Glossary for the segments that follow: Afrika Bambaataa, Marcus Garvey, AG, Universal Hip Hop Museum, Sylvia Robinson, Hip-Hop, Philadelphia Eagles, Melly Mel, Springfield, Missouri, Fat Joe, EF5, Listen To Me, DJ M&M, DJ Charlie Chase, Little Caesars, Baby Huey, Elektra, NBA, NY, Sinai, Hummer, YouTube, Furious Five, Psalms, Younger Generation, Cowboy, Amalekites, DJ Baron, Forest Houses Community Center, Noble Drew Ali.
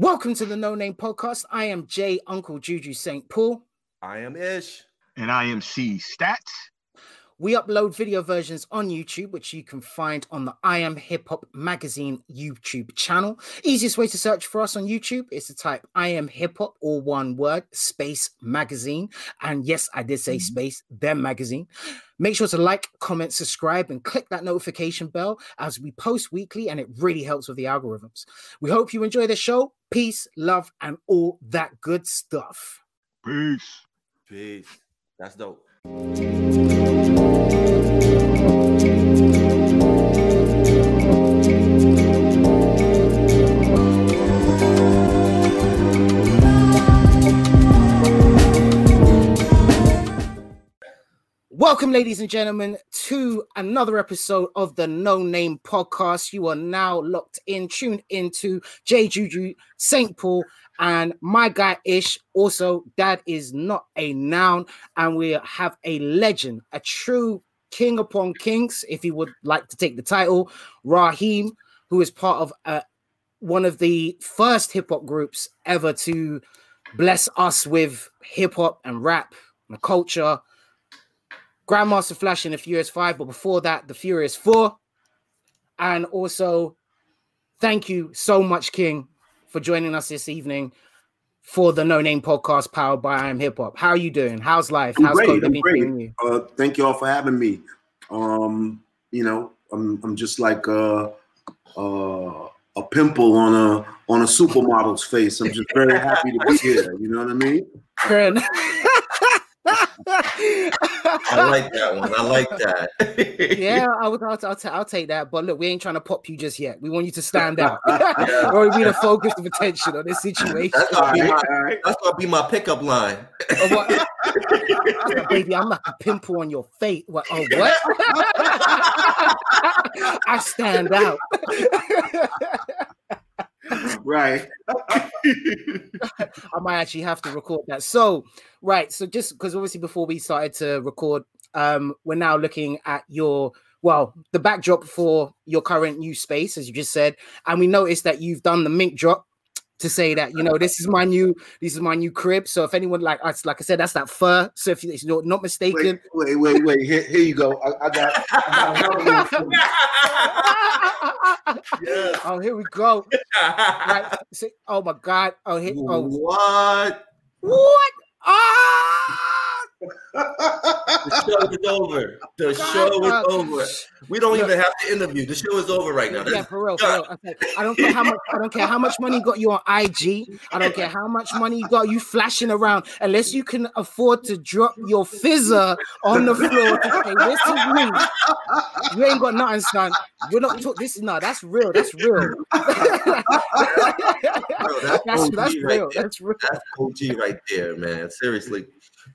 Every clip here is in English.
Welcome to the No Name Podcast. I am Jay Uncle Juju St. Paul. I am Ish. And I am C Stats. We upload video versions on YouTube, which you can find on the I Am Hip-Hop Magazine YouTube channel. Easiest way to search for us on YouTube is to type I Am Hip-Hop, all one word, space magazine. And yes, I did say space, them magazine. Make sure to like, comment, subscribe, and click that notification bell as we post weekly, and it really helps with the algorithms. We hope you enjoy the show. Peace, love, and all that good stuff. Peace. Peace. That's dope. Welcome, ladies and gentlemen, to another episode of the No Name Podcast. You are now locked in, tuned into J. Juju St. Paul and my guy Ish. Also, that is not a noun. And we have a legend, a true king upon kings, if he would like to take the title, Raheem, who is part of one of the first hip-hop groups ever to bless us with hip-hop and rap and culture. Grandmaster Flash in the Furious Five, but before that, the Furious Four. And also, thank you so much, King, for joining us this evening for the No Name Podcast powered by I Am Hip Hop. How are you doing? How's life? How's COVID treating you? Thank you all for having me. I'm just like a pimple on a supermodel's face. I'm just very happy to be here. You know what I mean? Fair enough. I like that one. I like that. Yeah, I'll take that. But look, we ain't trying to pop you just yet. We want you to stand out. Or be the focus of attention on this situation. That's gonna be my pickup line. Baby, I'm like a pimple on your face. What? Oh, what? I stand out. Right. I might actually have to record that. So, right. So just because obviously before we started to record, we're now looking at the backdrop for your current new space, as you just said. And we noticed that you've done the mink drop to say that, you know, this is my new crib. So if anyone like I said, that's that fur. So if you're not mistaken. Wait. Here you go. I got yes. Oh, here we go. Right. See, oh my God. Oh, here. Oh. What? Ah! The show is over. The show is over. We don't even have to interview. The show is over right now. Yeah, for real. Okay. I don't care how much money you got you on IG. I don't care how much money you got you flashing around. Unless you can afford to drop your fizzer on the floor. Okay, this is me. You ain't got nothing, son. We're not talking. This is no. That's real. That's real. Bro, that's real. That's OG right there, man. Seriously.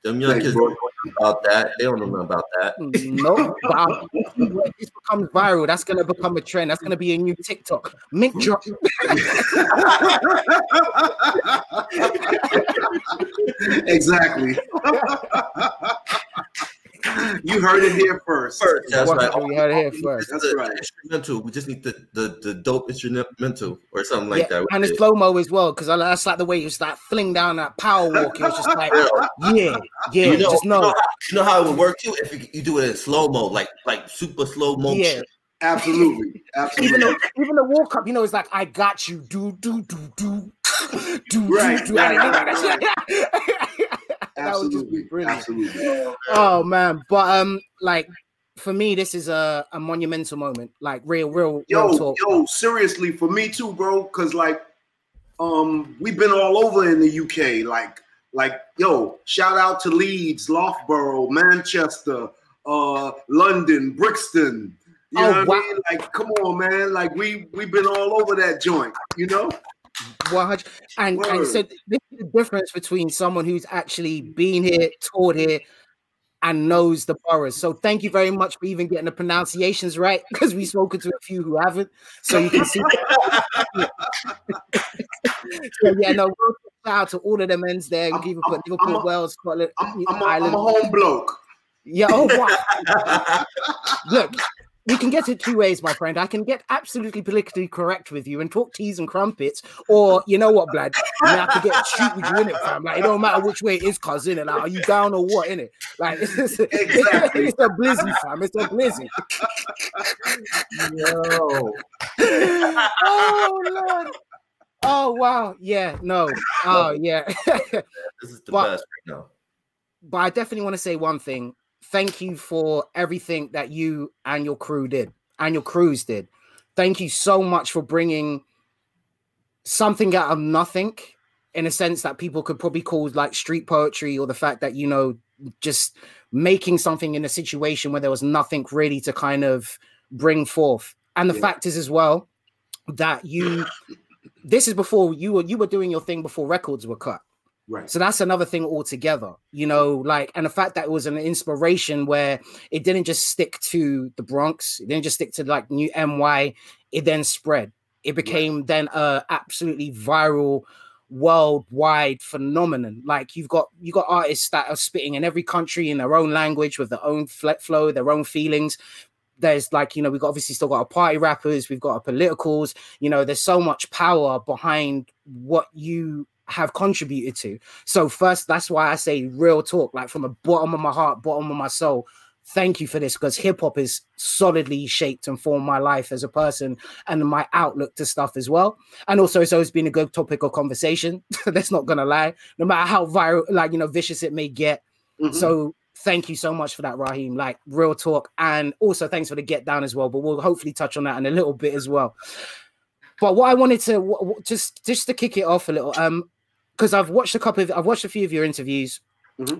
Them young kids don't know about that. They don't know about that. No, wow. When this becomes viral, that's going to become a trend. That's going to be a new TikTok. Mink drop. Exactly. You heard it here first. That's right. You heard it here first. That's right. Instrumental. We just need the dope instrumental or something like that. And it's slow mo as well, because that's like the way it was like fling down that power walk. It was just like, yeah. You know how it would work too if you do it in slow mo, like super slow motion. Yeah. Absolutely. Even the walk up, you know, it's like I got you, do. Right. Absolutely. Oh man, but for me, this is a monumental moment. Like real talk. Yo, seriously, for me too, bro. Because we've been all over in the UK. Shout out to Leeds, Loughborough, Manchester, London, Brixton. You know what I mean? Like, come on, man. Like we've been all over that joint. You know. 100. And so this is the difference between someone who's actually been here, toured here, and knows the boroughs. So thank you very much for even getting the pronunciations right, because we've spoken to a few who haven't. So you can see. Shout out to all of them ends there. Liverpool, Wales, Scotland, Ireland. I'm a home bloke. Yeah. Oh wow. Look. You can get it two ways, my friend. I can get absolutely politically correct with you and talk teas and crumpets, or you know what, Blad? I have to get shoot with you in it, fam. Like, it don't matter which way it is, cause in it. Like, are you down or what in it? Like, it's a blizzy, fam. It's a blizzy. Yo. Oh Lord. Oh wow. Yeah. No. Oh yeah. This is the best right now. But I definitely want to say one thing. Thank you for everything that you and your crew did and your crews did. Thank you so much for bringing something out of nothing, in a sense that people could probably call like street poetry, or the fact that, you know, just making something in a situation where there was nothing really to kind of bring forth. And the fact is as well that you, this is before you were doing your thing before records were cut. Right. So that's another thing altogether, you know, like, and the fact that it was an inspiration where it didn't just stick to the Bronx. It didn't just stick to like New NY. It then spread. It became then an absolutely viral worldwide phenomenon. Like you've got artists that are spitting in every country in their own language with their own flow, their own feelings. There's like, you know, we've obviously still got our party rappers. We've got our politicals. You know, there's so much power behind what you have contributed to. So first, that's why I say real talk, like from the bottom of my heart, bottom of my soul, thank you for this, because hip-hop is solidly shaped and formed my life as a person and my outlook to stuff as well. And also it's always been a good topic of conversation. That's not gonna lie, no matter how viral, like, you know, vicious it may get. So thank you so much for that, Raheem, like real talk. And also thanks for the Get Down as well, but we'll hopefully touch on that in a little bit as well. But what I wanted to just to kick it off a little, because I've watched a few of your interviews.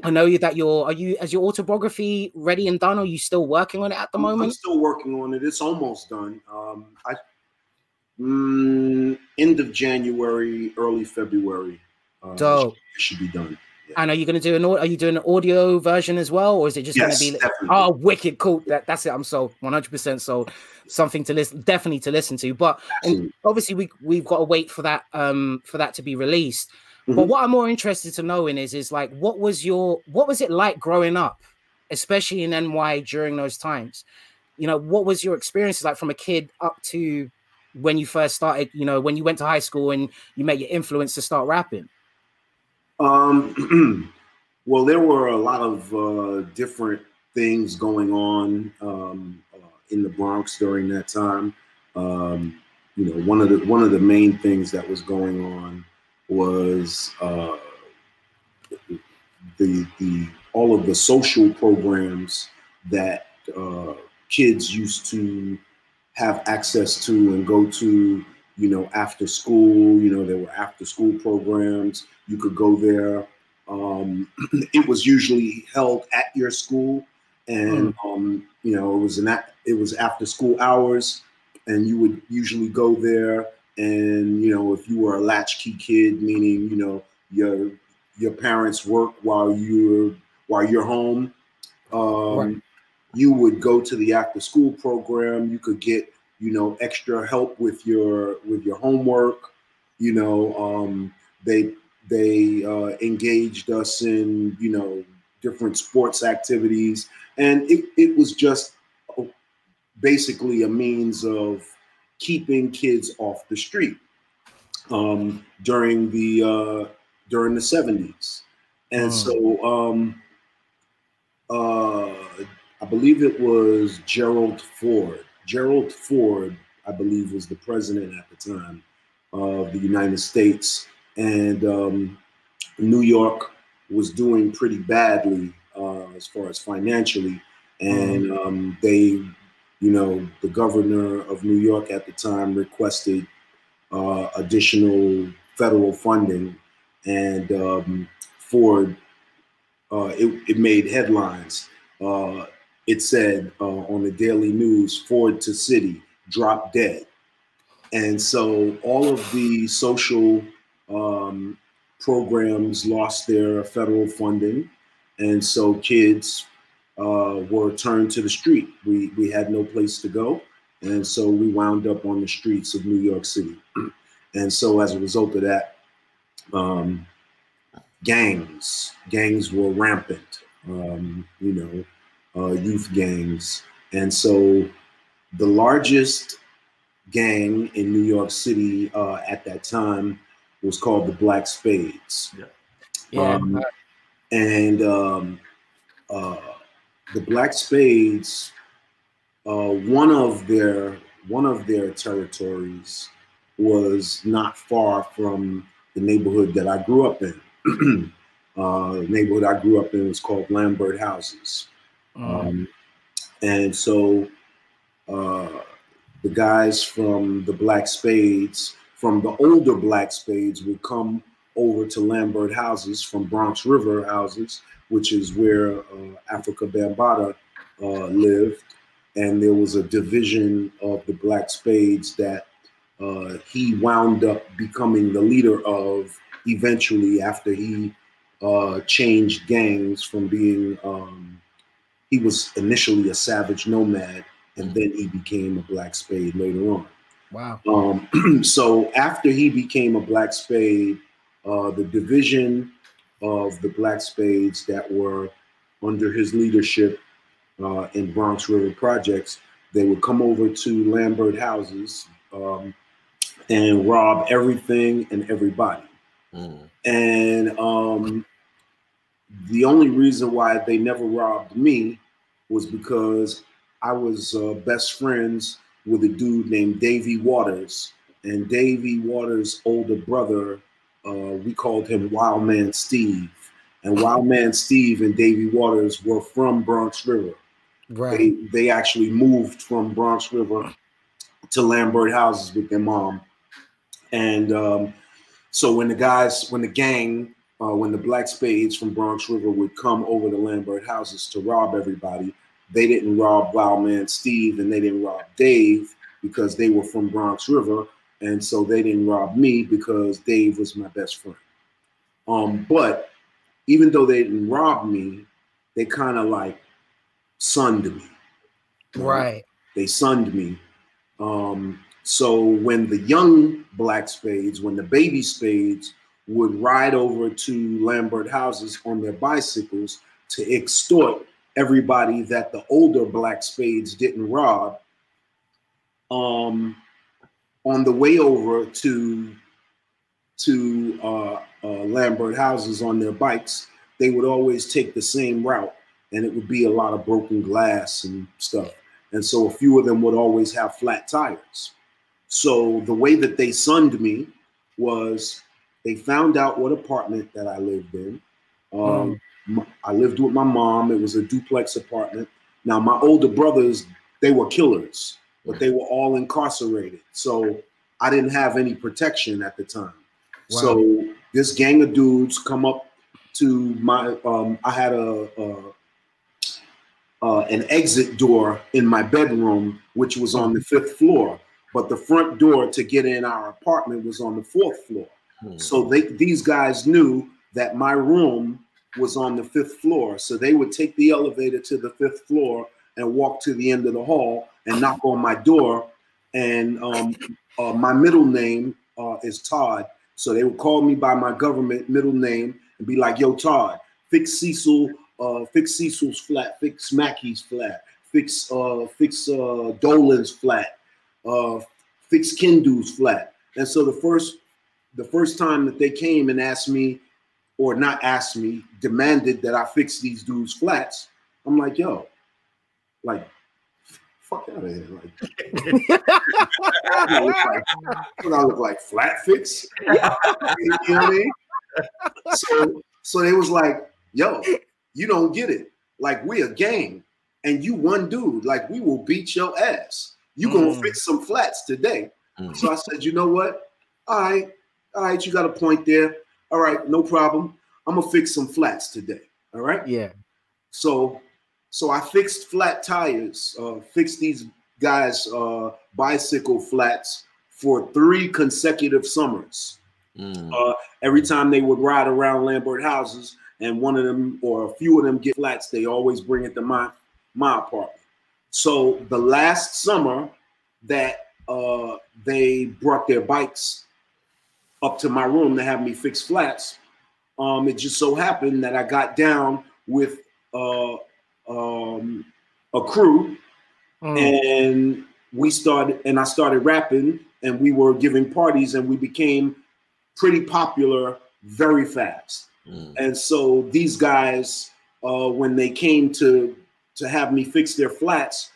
I know that are you your autobiography ready and done? Or are you still working on it at the moment? I'm still working on it. It's almost done. End of January, early February. Dope. It should be done. Yeah. And are you doing an audio version as well, or is it just going to be? Definitely. Oh, wicked, cool. That's it. I'm sold, 100% sold. Something to listen, definitely to listen to. But and obviously we've got to wait for that to be released. But what I'm more interested to know in is like, what was it like growing up, especially in NY during those times? You know, what was your experience like from a kid up to when you first started, you know, when you went to high school and you made your influence to start rapping? Well, there were a lot of different things going on in the Bronx during that time. You know, one of the main things that was going on was the all of the social programs that kids used to have access to and go to, you know, after school. You know, there were after school programs. You could go there. It was usually held at your school, and you know, it was after school hours, and you would usually go there. And, you know, if you were a latchkey kid, meaning, you know, your parents work while you're home, you would go to the after school program. You could get, you know, extra help with your homework. You know, they engaged us in, you know, different sports activities, and it was just basically a means of keeping kids off the street during the 70s. And so I believe it was Gerald Ford, I believe, was the president at the time of the United States. And New York was doing pretty badly as far as financially. And you know, the governor of New York at the time requested additional federal funding, and Ford, it made headlines. It said on the Daily News, "Ford to city, drop dead." And so all of the social programs lost their federal funding, and so kids were turned to the street. We had no place to go, and so we wound up on the streets of New York City. And so as a result of that, gangs were rampant, you know, youth gangs. And so the largest gang in New York City at that time was called the Black Spades. The Black Spades, one of their territories was not far from the neighborhood that I grew up in. The neighborhood I grew up in was called Lambert Houses. And so the guys from the Black Spades, from the older Black Spades, would come over to Lambert Houses from Bronx River Houses, which is where Afrika Bambaataa lived. And there was a division of the Black Spades that he wound up becoming the leader of eventually after he changed gangs from being, he was initially a savage nomad, and then he became a Black Spade later on. Wow. So after he became a Black Spade, the division of the Black Spades that were under his leadership in Bronx River Projects, they would come over to Lambert Houses and rob everything and everybody. And the only reason why they never robbed me was because I was best friends with a dude named Davy Waters, and Davy Waters' older brother, we called him Wild Man Steve. And Wild Man Steve and Davy Waters were from Bronx River. Right. They actually moved from Bronx River to Lambert Houses with their mom. And so when the Black Spades from Bronx River would come over to Lambert Houses to rob everybody, they didn't rob Wild Man Steve and they didn't rob Dave because they were from Bronx River. And so they didn't rob me because Dave was my best friend. But even though they didn't rob me, they kind of like sunned me. Right. They sunned me. So when the young Black Spades, when the baby Spades would ride over to Lambert Houses on their bicycles to extort everybody that the older Black Spades didn't rob, on the way over to Lambert Houses on their bikes, they would always take the same route, and it would be a lot of broken glass and stuff. And so a few of them would always have flat tires. So the way that they sunned me was they found out what apartment that I lived in. I lived with my mom. It was a duplex apartment. Now, my older brothers, they were killers, but they were all incarcerated. So I didn't have any protection at the time. Wow. So this gang of dudes come up to my, I had an exit door in my bedroom, which was on the 5th floor, but the front door to get in our apartment was on the 4th floor. So these guys knew that my room was on the 5th floor. So they would take the elevator to the 5th floor and walk to the end of the hall and knock on my door. And my middle name is Todd. So they would call me by my government middle name and be like, yo, Todd, fix Cecil's flat, fix Mackey's flat, fix Dolan's flat, fix Kindu's flat. And so the first time that they came and asked me, or not asked me, demanded that I fix these dudes' flats, I'm like, yo, like, fuck out of here. Like, I look like flat fix? You know what I mean? So they was like, yo, you don't get it. Like, we a gang, and you one dude. Like, we will beat your ass. You gonna fix some flats today. So I said, you know what? All right, you got a point there. All right, no problem. I'm gonna fix some flats today. All right? Yeah. So I fixed flat tires, fixed these guys' bicycle flats for 3 consecutive summers. Every time they would ride around Lambert Houses and one of them or a few of them get flats, they always bring it to my apartment. So the last summer that they brought their bikes up to my room to have me fix flats, it just so happened that I got down with a crew, and we started, and I started rapping, and we were giving parties, and we became pretty popular very fast. And so these guys, when they came to have me fix their flats,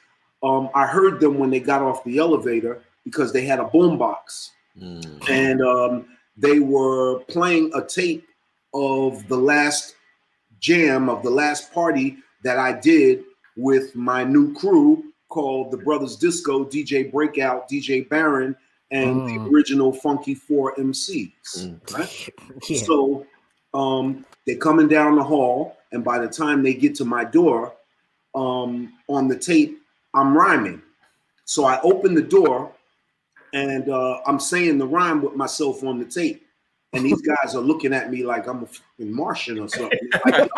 I heard them when they got off the elevator because they had a boombox. And they were playing a tape of the last jam, of the last party that I did with my new crew called the Brothers Disco, DJ Breakout, DJ Baron, and the original Funky Four MCs. Right? Yeah. So they're coming down the hall, and by the time they get to my door, on the tape, I'm rhyming. So I open the door, and I'm saying the rhyme with myself on the tape. And these guys are looking at me like I'm a fucking Martian or something. Like,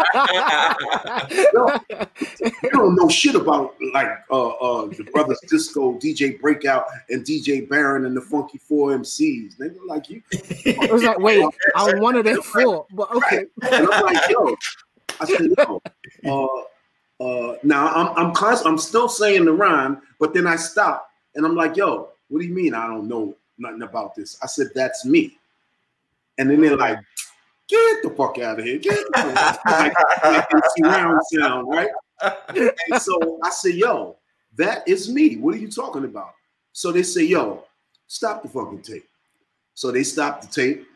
no, you don't know shit about like the Brothers Disco, DJ Breakout, and DJ Baron and the Funky Four MCs. They were like, you. I was like, wait, I'm one of them four. But okay. Right. And I'm like, yo. I said, yo. Now I'm still saying the rhyme, but then I stop and I'm like, yo, what do you mean I don't know nothing about this? I said, that's me. And then they're like, get the fuck out of here. Get the fuck out of here. Surround sound, right? And so I say, yo, that is me. What are you talking about? So they say, yo, stop the fucking tape. So they stopped the tape.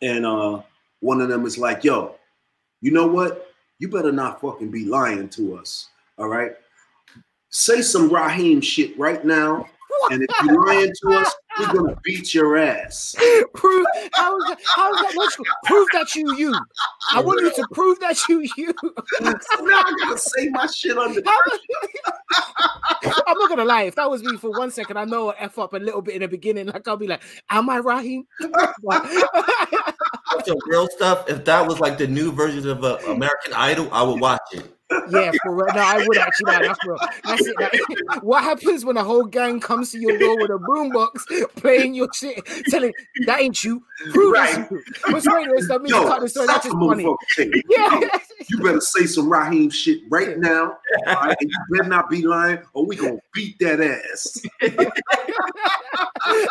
And one of them is like, yo, you know what? You better not fucking be lying to us. All right? Say some Raheem shit right now. And if you're lying to us, we're gonna beat your ass. Prove how is that much? Prove that you. I want you to prove that you. So now I gotta say my shit on the. I'm not gonna lie. If that was me for one second, I know I'll f up a little bit in the beginning. Like I'll be like, "Am I Raheem?" So real stuff. If that was like the new version of American Idol, I would watch it. Yeah, for real. No, I would actually. No, that's real. That's it. Like, what happens when a whole gang comes to your door with a boombox playing your shit, telling that ain't you? Prove right. What's right is that means cut the story. That's just funny. Yeah. You better say some Raheem shit right now. Right? And you better not be lying, or we gonna beat that ass.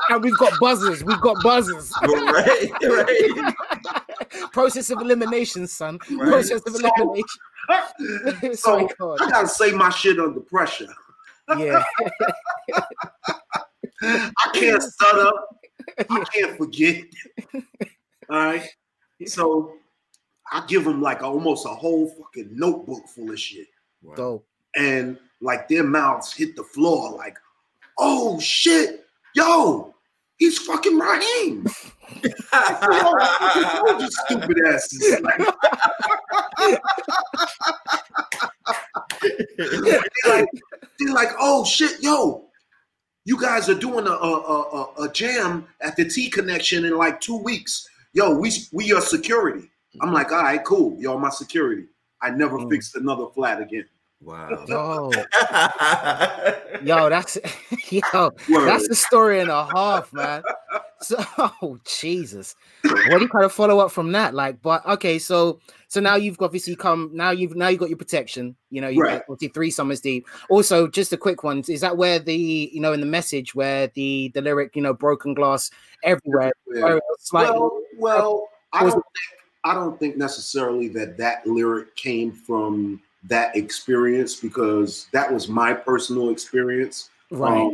And we've got buzzers. Right, right. Process of elimination, son. Right. Process of elimination. So I gotta say my shit under pressure. Yeah. I can't stutter. I can't forget. All right. So I give them like almost a whole fucking notebook full of shit. Wow. And like their mouths hit the floor like, oh shit, yo, he's fucking Raheem. I told you stupid asses. They're like, oh shit, yo, you guys are doing a jam at the T Connection in like 2 weeks. Yo, we your security. I'm like, all right, cool. Y'all my security. I never fixed another flat again. Wow. Yo, that's a story and a half, man. So, oh, Jesus. What do you kind of follow up from that? Like, but okay, so now you've obviously come. Now you've got your protection. You know, you're right. 43 summers deep. Also, just a quick one. Is that where the in the message where the lyric broken glass everywhere? Yeah. Well, I don't think necessarily that lyric came from that experience because that was my personal experience. Right.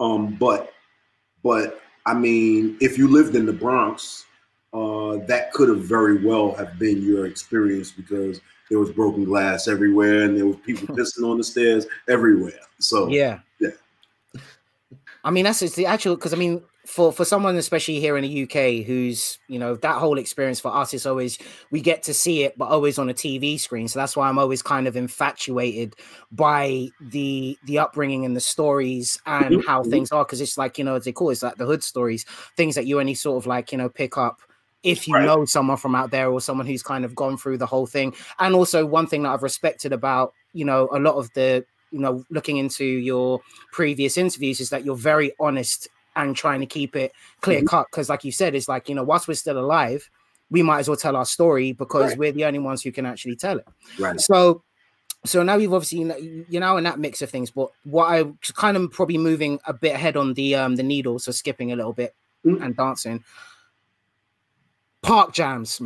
But I mean, if you lived in the Bronx, that could have very well have been your experience because there was broken glass everywhere and there were people pissing on the stairs everywhere. So yeah. I mean, that's just the actual, because I mean, for someone, especially here in the UK, who's, that whole experience for us is always, we get to see it, but always on a TV screen. So that's why I'm always kind of infatuated by the upbringing and the stories and how things are. Because it's like, as they call it, it's like the hood stories, things that you only sort of like, pick up if you know someone from out there or someone who's kind of gone through the whole thing. And also one thing that I've respected about, a lot of the, looking into your previous interviews is that you're very honest and trying to keep it clear cut. Cause like you said, it's like, whilst we're still alive, we might as well tell our story because we're the only ones who can actually tell it. Right. So So now you've obviously, you're now in that mix of things, but what I kind of probably moving a bit ahead on the needle, so skipping a little bit and dancing. Park Jams,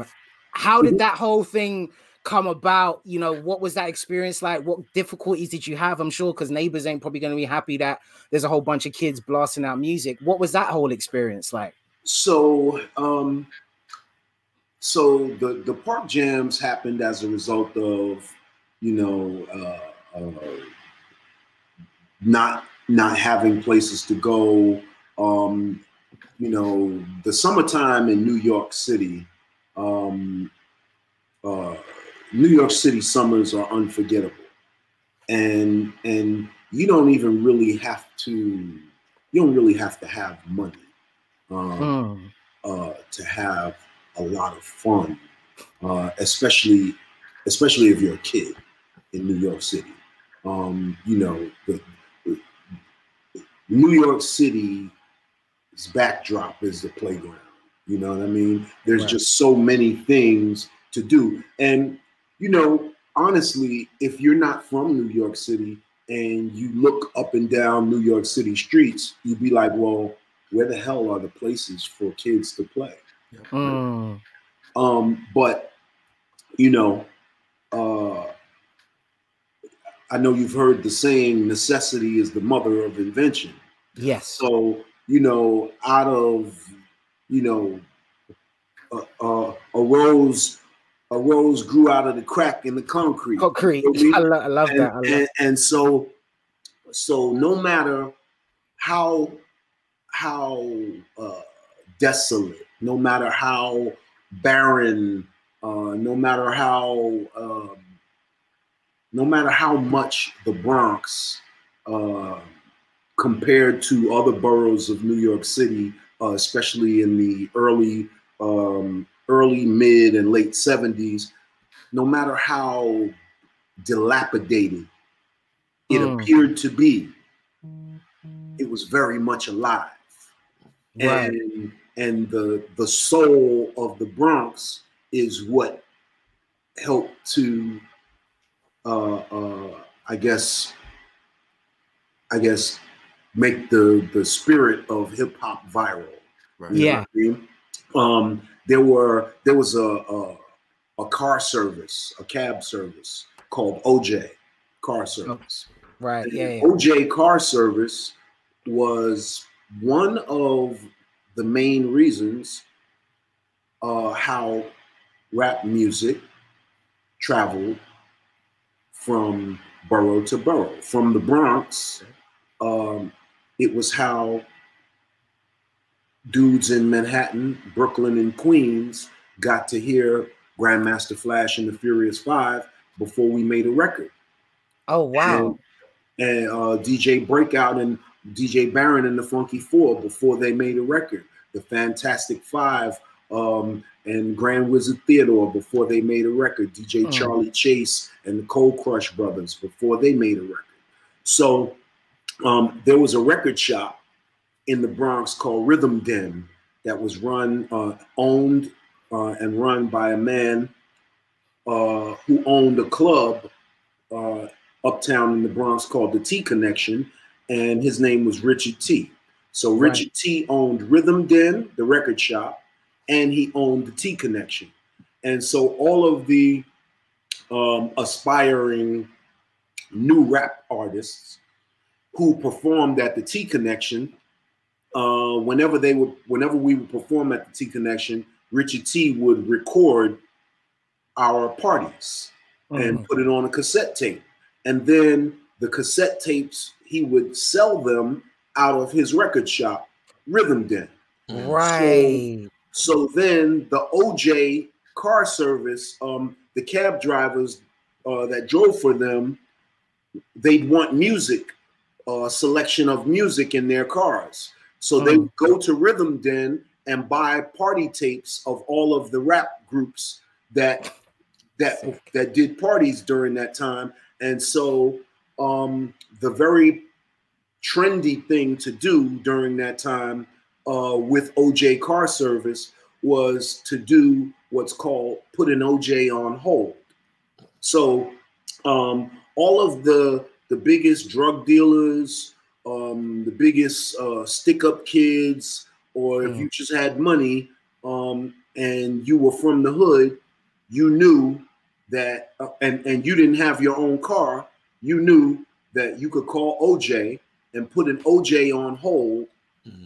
how did that whole thing come about? You know, what was that experience like? What difficulties did you have? I'm sure because neighbors ain't probably going to be happy that there's a whole bunch of kids blasting out music. What was that whole experience like? So, so the Park Jams happened as a result of, you know, not having places to go. You know, the summertime in New York City, New York City summers are unforgettable. And you don't even really have to, have money to have a lot of fun, especially if you're a kid in New York City. You know, the New York City's backdrop is the playground. You know what I mean? There's right. just so many things to do. And, you know, honestly, if you're not from New York City and you look up and down New York City streets, you'd be like, well, where the hell are the places for kids to play? Mm. But, you know, I know you've heard the saying, necessity is the mother of invention. Yes. So, you know, out of, you know, a rose grew out of the crack in the concrete. Concrete. You know what I mean? I love that. And so no matter how desolate, no matter how barren, no matter how much the Bronx, compared to other boroughs of New York City, especially in the early, mid, and late 70s, no matter how dilapidated it appeared to be, it was very much alive. Right. And the soul of the Bronx is what helped to I guess make the spirit of hip-hop viral. Right? Yeah. You know what I mean? There was a car service, a cab service called OJ Car Service. Oh, right. And yeah. OJ Car Service was one of the main reasons how rap music traveled from borough to borough, from the Bronx. It was how dudes in Manhattan, Brooklyn, and Queens got to hear Grandmaster Flash and the Furious Five before we made a record. Oh, wow. And DJ Breakout and DJ Baron and the Funky Four before they made a record. The Fantastic Five and Grand Wizard Theodore before they made a record. DJ Charlie Chase and the Cold Crush Brothers before they made a record. So there was a record shop in the Bronx called Rhythm Den that was owned by a man who owned a club uptown in the Bronx called the T Connection, and his name was Richard T. So Richard right. T owned Rhythm Den, the record shop, and he owned the T Connection. And so all of the aspiring new rap artists who performed at the T Connection, whenever we would perform at the T Connection, Richard T would record our parties and put it on a cassette tape. And then the cassette tapes, he would sell them out of his record shop, Rhythm Den. Right. So then the OJ Car Service, the cab drivers that drove for them, they'd want music, a selection of music in their cars. So they would go to Rhythm Den and buy party tapes of all of the rap groups that did parties during that time. And so the very trendy thing to do during that time with OJ Car Service was to do what's called put an OJ on hold. So all of the biggest drug dealers, the biggest stick-up kids, or if you just had money and you were from the hood, you knew that, and you didn't have your own car, you knew that you could call OJ and put an OJ on hold.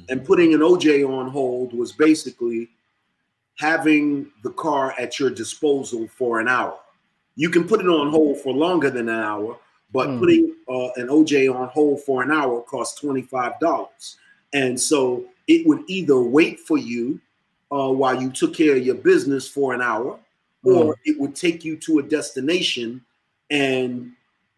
And putting an OJ on hold was basically having the car at your disposal for an hour. You can put it on hold for longer than an hour, but putting an OJ on hold for an hour costs $25. And so it would either wait for you while you took care of your business for an hour, or it would take you to a destination and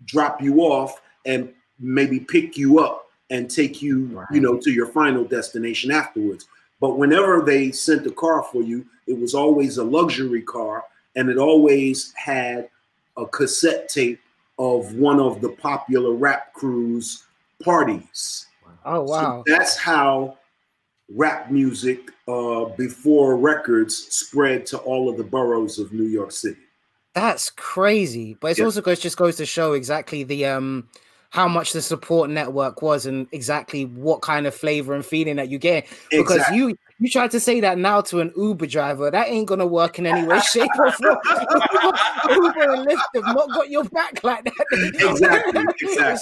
drop you off and maybe pick you up and take you, you know, to your final destination afterwards. But whenever they sent a car for you, it was always a luxury car, and it always had a cassette tape of one of the popular rap crew's parties. Oh, wow. So that's how rap music before records spread to all of the boroughs of New York City. That's crazy. But it's also just goes to show exactly the how much the support network was and exactly what kind of flavor and feeling that you get. Because you try to say that now to an Uber driver, that ain't going to work in any way, shape, or form. Uber and Lyft have not got your back like that. It's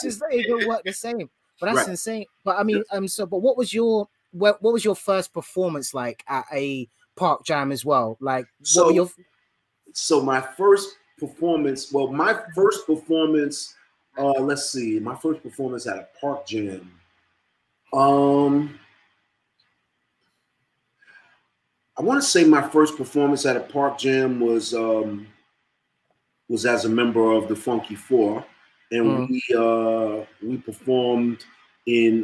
just that it don't work the same. But that's insane. But I mean, so, but what was your first performance like at a Park Jam as well? Like, so, what were your... So my first performance, well, my first performance, let's see, my first performance at a Park Jam. I want to say my first performance at a Park Jam was as a member of the Funky Four, and we performed in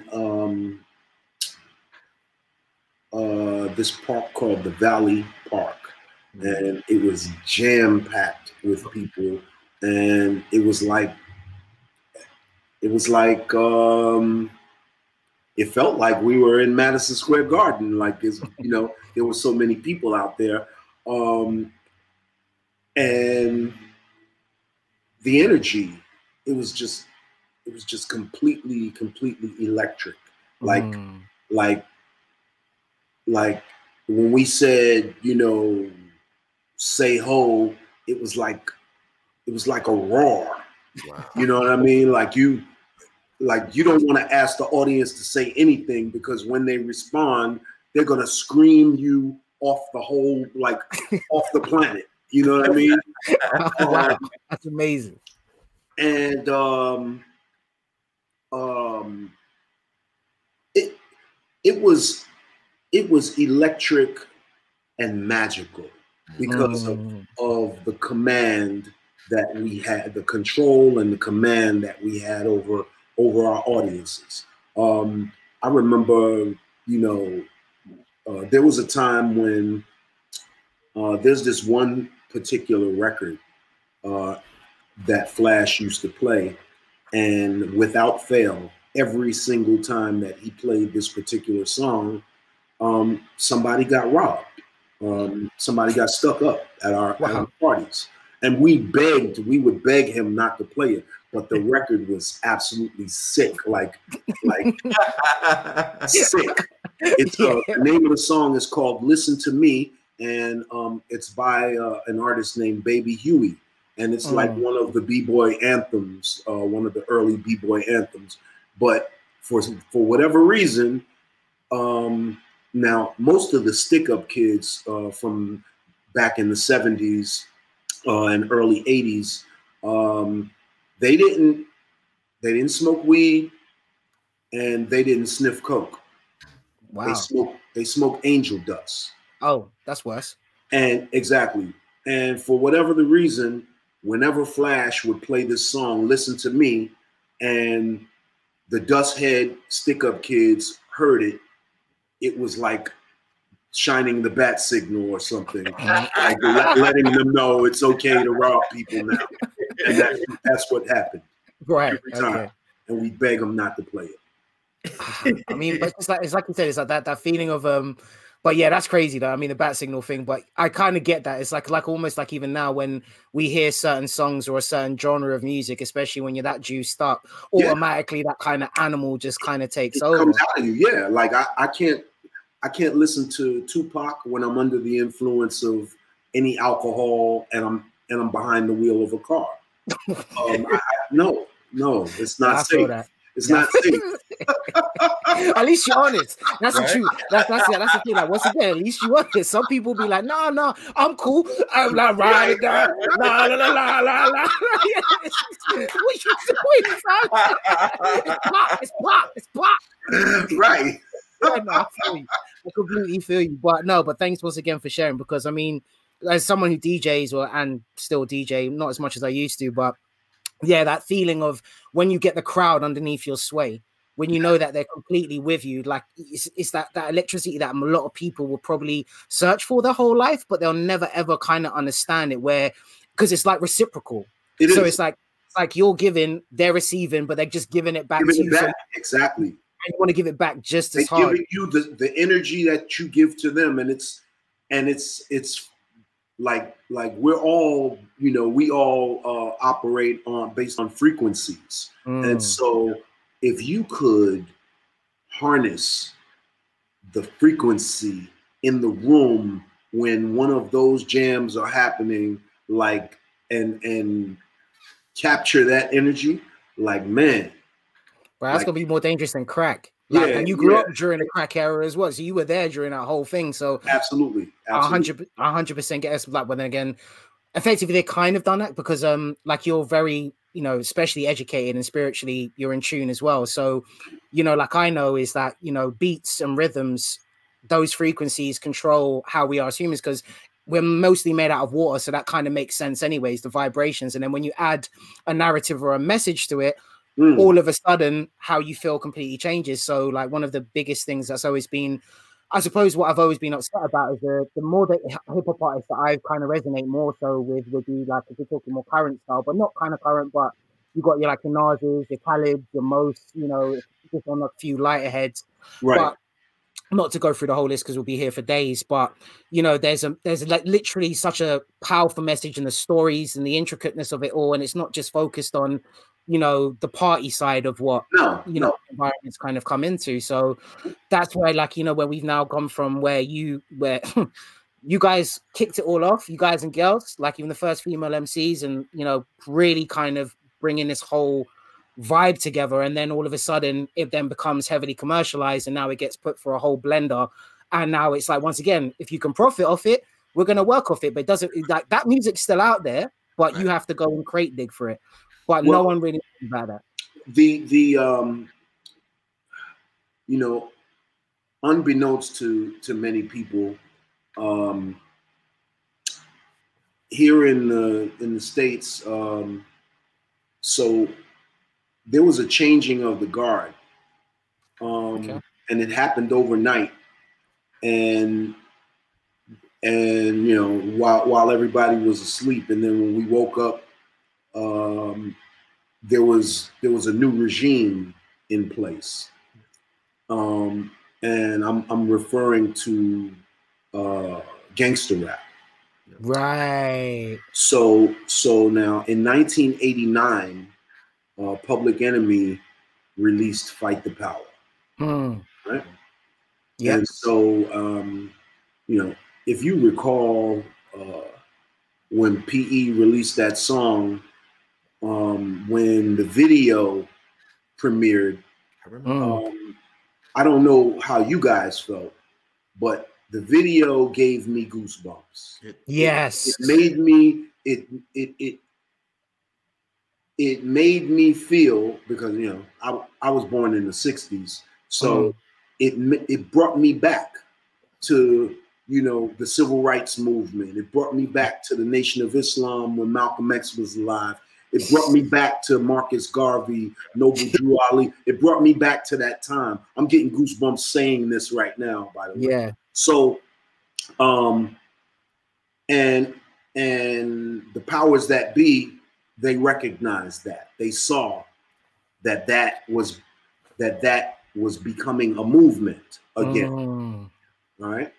this park called the Valley Park, and it was jam-packed with people, and it was like it felt like we were in Madison Square Garden. Like, you know, there were so many people out there. And the energy, it was just completely electric. Like when we said, you know, say ho, it was like a roar. Wow. You know what I mean? Like you don't want to ask the audience to say anything, because when they respond, they're gonna scream you off the whole, like, off the planet. You know what I mean? Wow, that's amazing. And it was electric and magical because of the command that we had, the control and the command that we had over our audiences. I remember, you know, there was a time when there's this one particular record that Flash used to play, and without fail, every single time that he played this particular song, somebody got robbed. Somebody got stuck up at our parties. And we would beg him not to play it, but the record was absolutely sick, like sick. It's the name of the song is called "Listen To Me," and it's by an artist named Baby Huey, and it's like one of the b-boy anthems, one of the early b-boy anthems. But for whatever reason, now most of the stick-up kids from back in the 70s. In early 80s, they didn't smoke weed and they didn't sniff coke. Wow. They smoked angel dust. Oh, that's worse. And exactly. And for whatever the reason, whenever Flash would play this song, "Listen to Me," and the dust head stick-up kids heard it, it was like shining the bat signal or something, like letting them know it's okay to rob people now. And that's what happened. Right. Every time. Okay. And we beg them not to play it. I mean, but it's like you said, it's like that feeling of But yeah, that's crazy though. I mean, the bat signal thing, but I kind of get that. It's like almost like even now when we hear certain songs or a certain genre of music, especially when you're that juiced up, automatically that kind of animal just kind of takes over. Comes out of you, yeah. Like I can't listen to Tupac when I'm under the influence of any alcohol and I'm behind the wheel of a car. No, it's not safe. It's not safe. At least you're honest. That's the truth. That's the thing. Like, once again, at least you're honest. Some people be like, no, I'm cool. I'm like, ride it down. La, la, la, la, la, la. What you doing, son? It's pop. Right. I completely feel you. But no, but thanks once again for sharing, because I mean, as someone who DJs and still DJ, not as much as I used to, but yeah, that feeling of when you get the crowd underneath your sway, when you know that they're completely with you, like it's that electricity that a lot of people will probably search for their whole life, but they'll never ever kind of understand it, where because it's like reciprocal. It is. It's like you're giving, they're receiving, but they're just giving it back to you. Back. So, exactly. And you want to give it back just as hard. They're giving you the energy that you give to them, and it's like we're all, you know, we all operate on based on frequencies, and so. If you could harness the frequency in the room when one of those jams are happening, like and capture that energy, like, man. Well, that's gonna be more dangerous than crack. Like, and you grew up during the crack era as well, so you were there during that whole thing. So absolutely. 100% get us. Like, when again, effectively, they kind of done that because like you're very, you know, especially educated and spiritually, you're in tune as well. So, you know, like I know is that, you know, beats and rhythms, those frequencies control how we are as humans, because we're mostly made out of water. So that kind of makes sense anyways, the vibrations. And then when you add a narrative or a message to it, all of a sudden how you feel completely changes. So like one of the biggest things that's always been, I suppose what I've always been upset about is the more that hip-hop artists that I kind of resonate more so with would be like, if you're talking more current style, but not kind of current, but you got your like your Nas's, your Khaled's, your most, you know, just on a few lighter heads. Right. But not to go through the whole list because we'll be here for days, but you know, there's like literally such a powerful message in the stories and the intricateness of it all, and it's not just focused on, you know, the party side of what you know environments kind of come into. So that's where, like, you know, where we've now gone from where you guys kicked it all off, you guys and girls, like even the first female MCs, and you know, really kind of bringing this whole vibe together, and then all of a sudden it then becomes heavily commercialized, and now it gets put for a whole blender, and now it's like, once again, if you can profit off it, we're going to work off it, but it doesn't, like, that music's still out there, but you have to go and crate dig for it. But no one really knows about that. The you know, unbeknownst to many people, here in the States, so there was a changing of the guard, and it happened overnight, and you know, while everybody was asleep, and then when we woke up, there was a new regime in place, and I'm referring to gangster rap. Right. So now in 1989, Public Enemy released "Fight the Power." Right. Yeah. And so you know, if you recall, when P.E. released that song. When the video premiered, I don't know how you guys felt, but the video gave me goosebumps. It made me it made me feel, because you know, I was born in the 60s, so it brought me back to, you know, the civil rights movement. It brought me back to the Nation of Islam when Malcolm X was alive. It brought me back to Marcus Garvey, Noble Drew Ali. It brought me back to that time. I'm getting goosebumps saying this right now, by the way. Yeah. So, and the powers that be, they recognized that. They saw that was becoming a movement again. All right.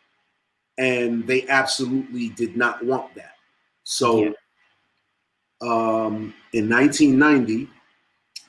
and they absolutely did not want that. So in 1990,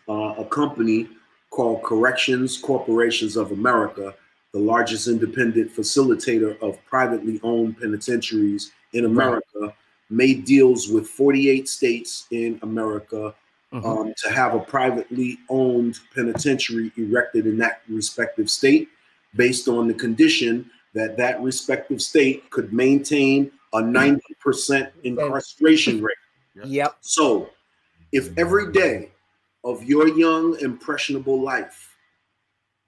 a company called Corrections Corporations of America, the largest independent facilitator of privately owned penitentiaries in America, made deals with 48 states in America to have a privately owned penitentiary erected in that respective state based on the condition that that respective state could maintain a 90% incarceration rate. So if every day of your young, impressionable life,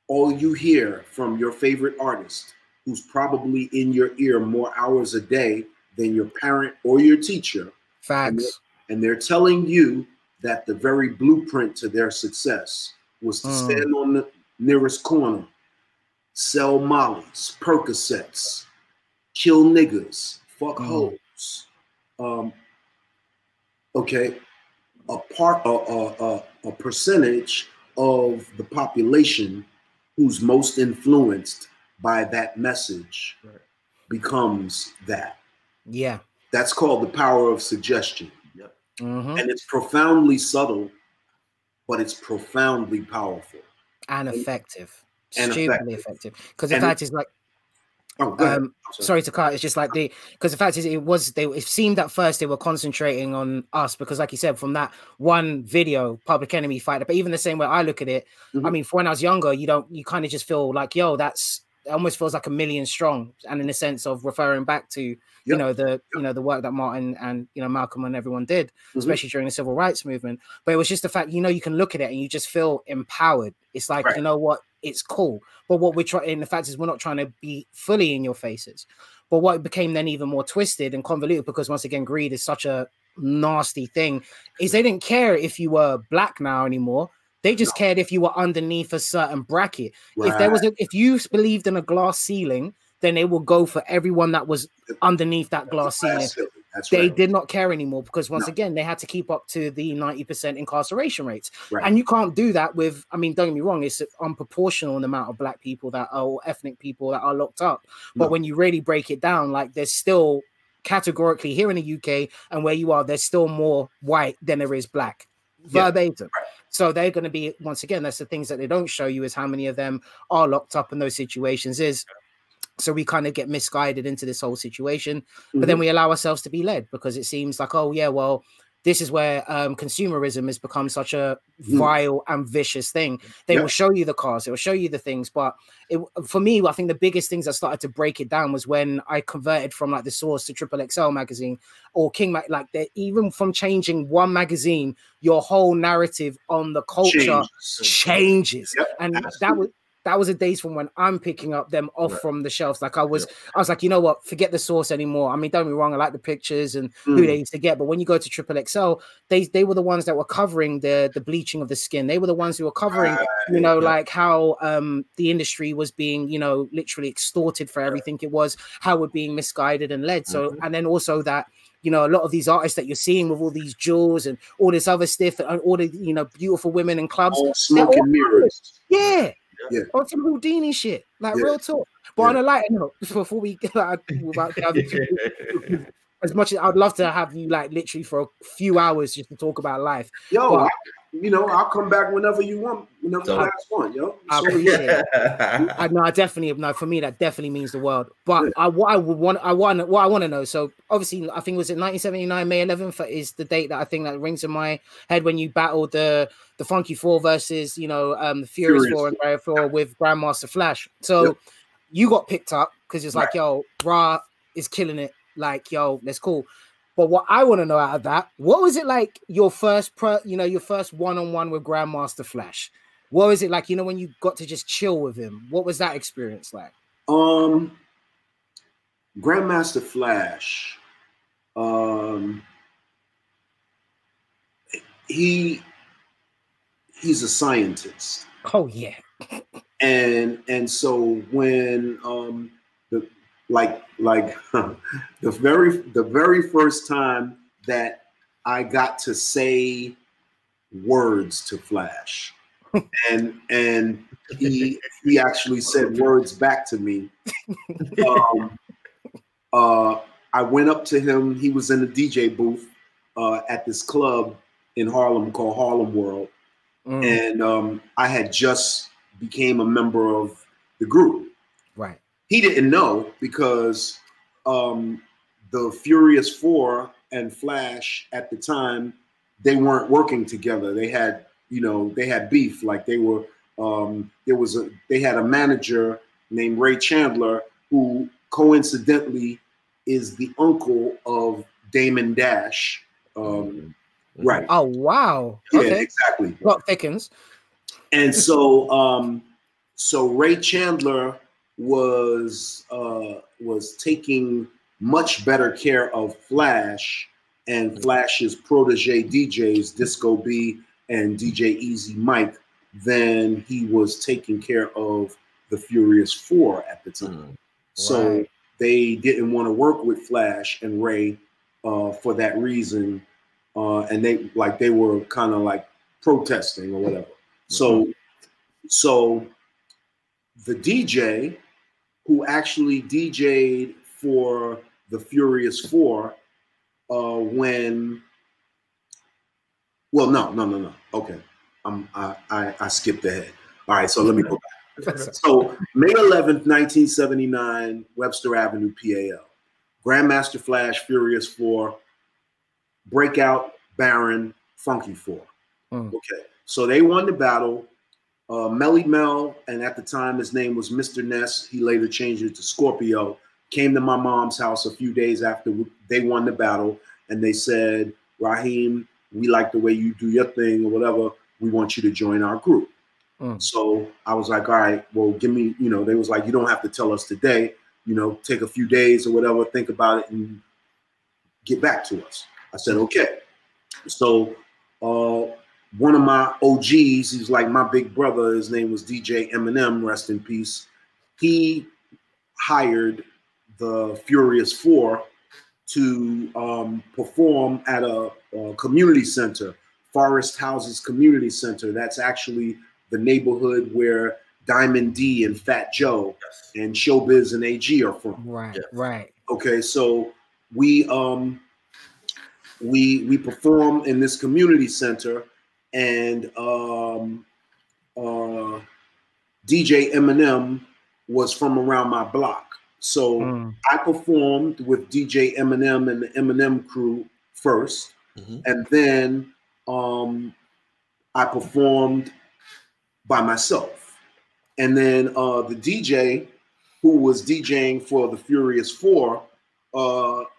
all you hear from your favorite artist, who's probably in your ear more hours a day than your parent or your teacher, and they're telling you that the very blueprint to their success was to stand on the nearest corner, sell mollies, Percocets, kill niggas, fuck hoes. A percentage of the population who's most influenced by that message becomes that. That's called the power of suggestion. And it's profoundly subtle, but it's profoundly powerful and effective. And stupidly effective, because the fact is, like, sorry to cut. It's just like the because the fact is, it was they. It seemed at first they were concentrating on us because, like you said, from that one video, Public Enemy fight. But even the same way I look at it, I mean, for when I was younger, you kind of just feel like, yo, that's it almost feels like a million strong, and in the sense of referring back to you know the you know the work that Martin and you know Malcolm and everyone did, especially during the civil rights movement. But it was just the fact you can look at it and you just feel empowered. It's like you know what. It's cool. But what we're trying, and the fact is we're not trying to be fully in your faces. But what became then even more twisted and convoluted, because once again, greed is such a nasty thing, is they didn't care if you were black now anymore. They just cared if you were underneath a certain bracket. If there was, if you believed in a glass ceiling, then they will go for everyone that was underneath that glass ceiling. They did not care anymore because once again, they had to keep up to the 90% incarceration rates. And you can't do that with, I mean, don't get me wrong, it's unproportional in the amount of black people that are, or ethnic people that are locked up. But when you really break it down, like there's still categorically here in the UK and where you are, there's still more white than there is black. Verbatim. So they're going to be, once again, that's the things that they don't show you is how many of them are locked up in those situations is. So we kind of get misguided into this whole situation, but then we allow ourselves to be led because it seems like, oh yeah, well, this is where consumerism has become such a vile and vicious thing. They will show you the cars, they will show you the things. But it, for me, I think the biggest things that started to break it down was when I converted from like The Source to Triple XL magazine or King, like even from changing one magazine, your whole narrative on the culture changes. And that was the days from when I'm picking up them off from the shelves. Like I was like, you know what? Forget The Source anymore. I mean, don't be wrong. I like the pictures and who they used to get. But when you go to Triple XL, they were the ones that were covering the bleaching of the skin. They were the ones who were covering, you know, like how the industry was being, you know, literally extorted for everything it was, how we're being misguided and led. So, and then also that, you know, a lot of these artists that you're seeing with all these jewels and all this other stuff and all the, you know, beautiful women in clubs. All smoke and mirrors. On some Houdini shit, like real talk. But on a lighter note, before we get about the other two, as much as I'd love to have you, like literally for a few hours just to talk about life. You know, I'll come back whenever you want, whenever you guys want, yo. I know. I definitely know. For me, that definitely means the world. But what I want to know. So obviously, I think it was in 1979, May 11th is the date that I think that rings in my head when you battled the Funky Four versus you know the Furious Four and Ray Four with Grandmaster Flash. So you got picked up because it's like, yo, Ra is killing it. Like, yo, that's cool. But what I want to know out of that, what was it like your first, your first one-on-one with Grandmaster Flash? What was it like, you know, when you got to just chill with him? What was that experience like? Grandmaster Flash, he's a scientist. Oh yeah. And so when the very first time that I got to say words to Flash, and he actually said words back to me. I went up to him. He was in the DJ booth at this club in Harlem called Harlem World. Mm. And I had just became a member of the group. Right. He didn't know because the Furious Four and Flash at the time, they weren't working together. They had, you know, they had beef. Like they were, they had a manager named Ray Chandler who coincidentally is the uncle of Damon Dash. Right. Oh, wow. Yeah, okay. Exactly. Well, it thickens. And so, so Ray Chandler was taking much better care of Flash and Flash's protege DJs, Disco B and DJ Easy Mike, than he was taking care of the Furious Four at the time. Mm, right. So they didn't want to work with Flash and Ray for that reason. And they were kind of like protesting or whatever. So the DJ who actually DJ'd for the Furious Four Okay. I skipped ahead. All right, so let me go back. So May 11th, 1979, Webster Avenue, PAL. Grandmaster Flash, Furious Four, Breakout, Baron, Funky Four. Mm. Okay, so they won the battle. Melly Mel, and at the time his name was Mr. Ness, he later changed it to Scorpio, came to my mom's house a few days after they won the battle, and they said, Raheem, we like the way you do your thing or whatever, we want you to join our group. Mm. So I was like, all right, well, give me, you know, they was like, you don't have to tell us today, you know, take a few days or whatever, think about it and get back to us. I said, okay. So one of my OGs, he's like my big brother, his name was DJ M&M, rest in peace. He hired the Furious Four to perform at a community center, Forest Houses Community Center. That's actually the neighborhood where Diamond D and Fat Joe and Showbiz and AG are from. Right, yes. Right. Okay, so we perform in this community center, and DJ M&M was from around my block. So I performed with DJ M&M and the M&M crew first, and then I performed by myself. And then the DJ who was DJing for the Furious Four, the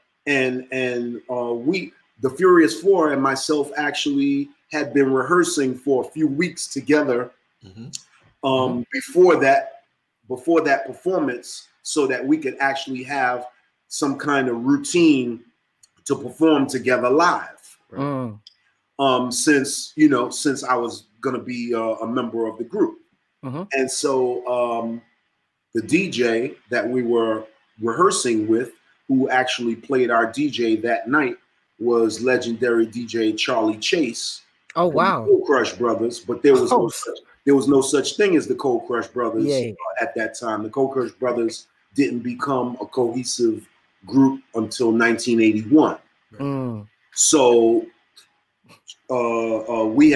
Furious Four and myself actually had been rehearsing for a few weeks together before that performance, so that we could actually have some kind of routine to perform together live. Right? Mm. Since I was gonna be a member of the group, and so the DJ that we were rehearsing with, who actually played our DJ that night, was legendary DJ Charlie Chase. Oh wow! Cold Crush Brothers, but there was no such thing as the Cold Crush Brothers at that time. The Cold Crush Brothers didn't become a cohesive group until 1981. Mm. So we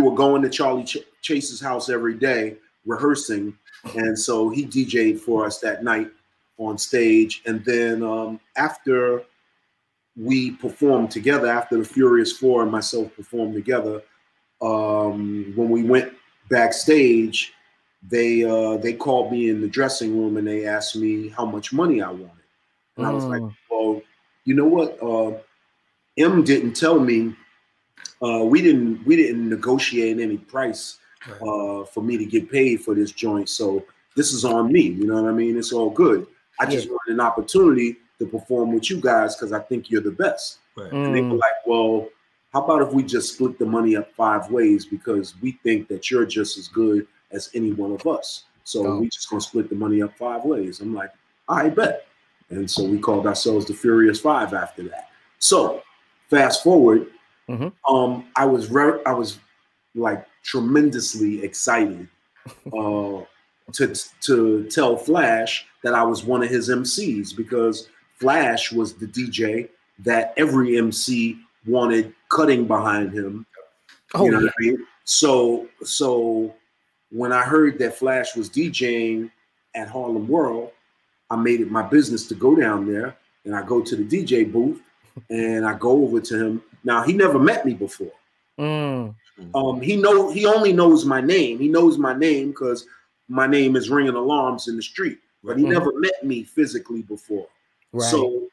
were going to Charlie Chase's house every day rehearsing, and so he DJ'd for us that night on stage, and then after we performed together, after the Furious Four and myself performed together, when we went backstage, they called me in the dressing room and they asked me how much money I wanted. And I was like, well, you know what? M didn't tell me. We didn't negotiate any price for me to get paid for this joint. So this is on me. You know what I mean? It's all good. I just wanted an opportunity to perform with you guys because I think you're the best. Right. And they were like, well, how about if we just split the money up 5 ways, because we think that you're just as good as any one of us. So we just gonna split the money up 5 ways. I'm like, I bet. And so we called ourselves the Furious Five after that. So fast forward, I was like tremendously excited to tell Flash that I was one of his MCs, because Flash was the DJ that every MC wanted cutting behind him. What I mean? So when I heard that Flash was DJing at Harlem World, I made it my business to go down there, and I go to the DJ booth, and I go over to him. Now, he never met me before. Mm. He only knows my name. He knows my name because my name is ringing alarms in the street, but he never met me physically before. Right. So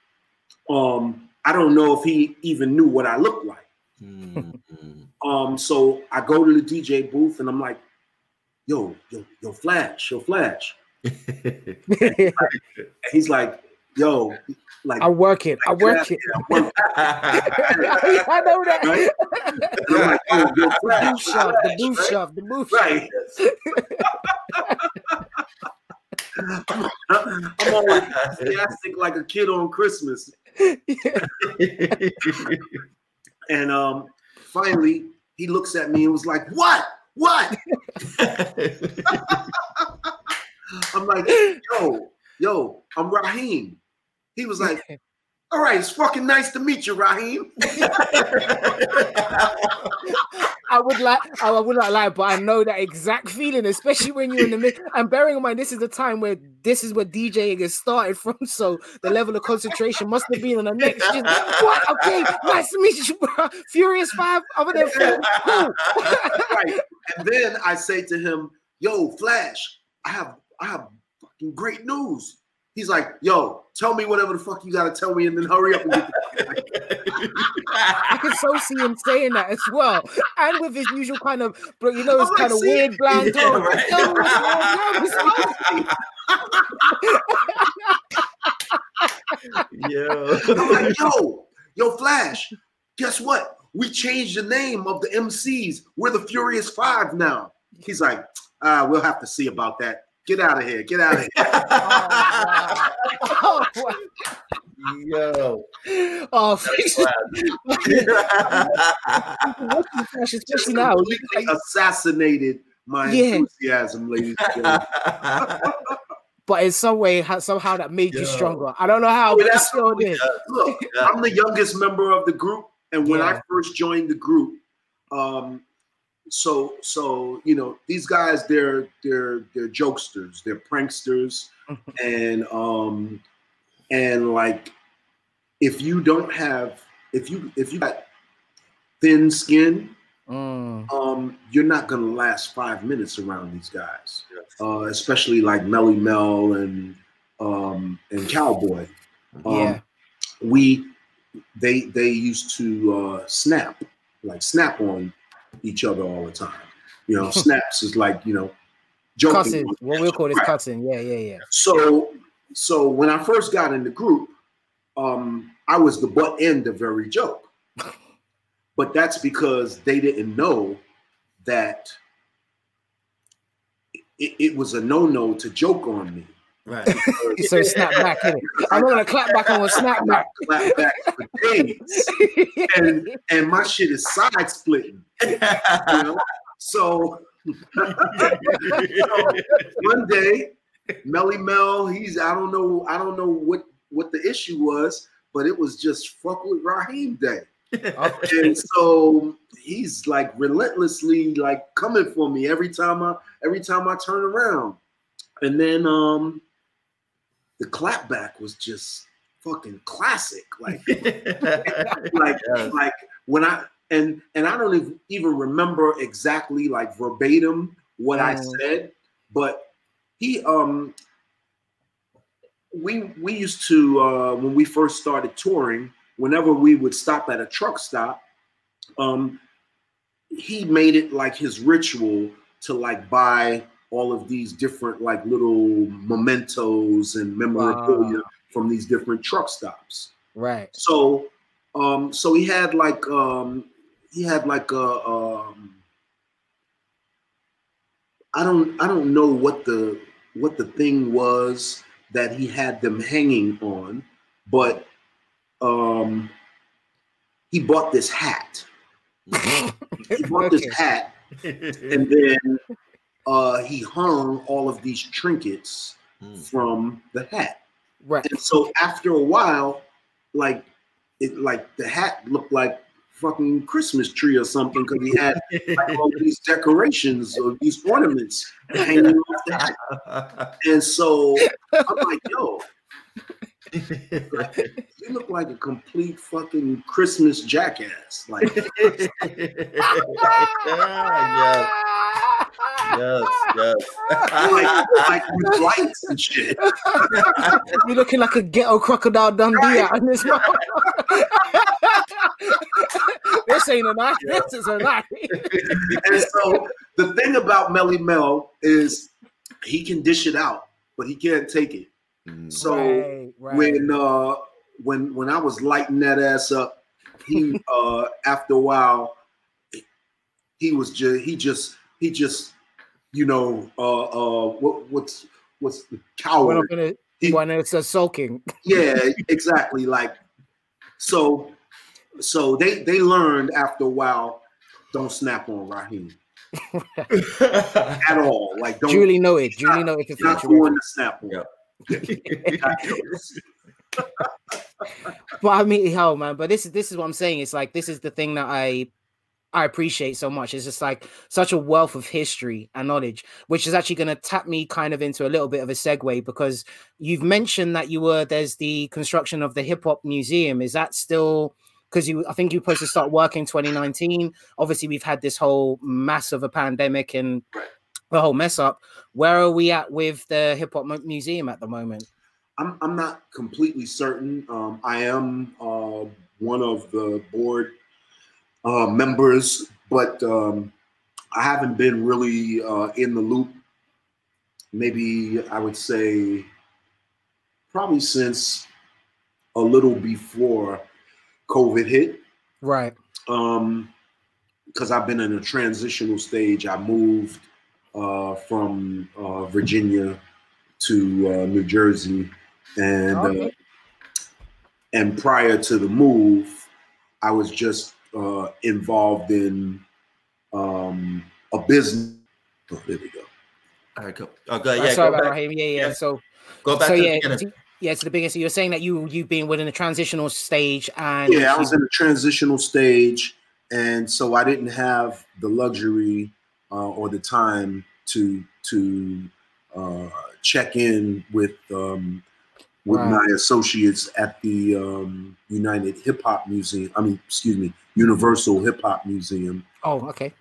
I don't know if he even knew what I looked like. Mm-hmm. So I go to the DJ booth and I'm like, yo, Flash. And he's like, yo, like I work it. I know that. Right? I'm like, oh, yo, Flash, the booth shop, right? I'm always enthusiastic like a kid on Christmas. And finally, he looks at me and was like, what? I'm like, yo, I'm Raheem. He was like, all right, it's fucking nice to meet you, Raheem. I would not lie, but I know that exact feeling, especially when you're in the mix. And bearing in mind, this is the time where this is where DJing is started from, so the level of concentration must have been on the next. What? Okay, nice to meet you, bro. Furious Five over there. Right. And then I say to him, yo, Flash, I have fucking great news. He's like, yo, tell me whatever the fuck you gotta tell me, and then hurry up and get the I can so see him saying that as well, and with his usual kind of, bro, you know, his kind of weird blind dog. Right? Yeah. I'm like, yo, Flash, guess what? We changed the name of the MCs. We're the Furious Five now. He's like, we'll have to see about that. Get out of here. Oh, wow. Yo. Oh, especially now. Assassinated my enthusiasm, ladies and gentlemen. But in some way, somehow that made you stronger. I don't know how, but it still did. Look, I'm the youngest member of the group, and when I first joined the group, So you know, these guys, they're jokesters, they're pranksters, and like if you got thin skin, you're not gonna last 5 minutes around these guys, especially like Melly Mel and Cowboy. They used to snap on each other all the time, you know. Snaps is like, you know, joking. What we'll call it, cussing. Yeah. So when I first got in the group, I was the butt end of every joke, but that's because they didn't know that it was a no-no to joke on me. Right. So snap back. I'm gonna clap back on a snap back. Clap back for days. And my shit is side splitting. You know? So one day, Melly Mel, I don't know what the issue was, but it was just fuck with Raheem day. And so he's like relentlessly like coming for me every time I turn around. And then the clapback was just fucking classic, like, like when I and I don't even remember exactly like verbatim what I said, but he we used to when we first started touring, whenever we would stop at a truck stop, he made it like his ritual to like buy all of these different like little mementos and memorabilia from these different truck stops. Right. So, he had like a I don't know what the thing was that he had them hanging on, but he bought this hat. And then he hung all of these trinkets from the hat. Right. And so after a while, like it, like the hat looked like fucking Christmas tree or something, because he had like, all these decorations or these ornaments hanging off the hat. And so I'm like, yo, you look like a complete fucking Christmas jackass. Like, yeah. Yes, yes. Like with lights and shit. You're looking like a ghetto Crocodile Dundee out in this moment. This ain't a lie. Yeah. This is a lie. And so the thing about Melly Mel is he can dish it out, but he can't take it. So when I was lighting that ass up, he after a while he was just he just you know what's the coward when it's a soaking. Yeah, exactly. Like so they learned after a while, don't snap on Raheem at all. Like don't Julie know it. You're not going to snap on. Yep. But I mean, hell, man. But this is what I'm saying. It's like this is the thing that I appreciate so much. It's just like such a wealth of history and knowledge, which is actually going to tap me kind of into a little bit of a segue, because you've mentioned that you were there's the construction of the Hip Hop Museum. Is that still? Because I think you're supposed to start work in 2019. Obviously, we've had this whole mass of a pandemic and. The whole mess up. Where are we at with the Hip Hop Museum at the moment? I'm not completely certain. I am one of the board members, but I haven't been really in the loop. Maybe I would say probably since a little before COVID hit. Right. Because I've been in a transitional stage. I moved from Virginia to New Jersey, and prior to the move, I was just involved in a business. Oh, there we go. All right, cool. Oh, go ahead. Yeah, sorry about Raheem. Yeah. So go back. So, to the beginning. So you're saying that you've been within a transitional stage, and I was in a transitional stage, and so I didn't have the luxury. Or the time to check in with my associates at the Universal Hip Hop Museum. Oh, okay.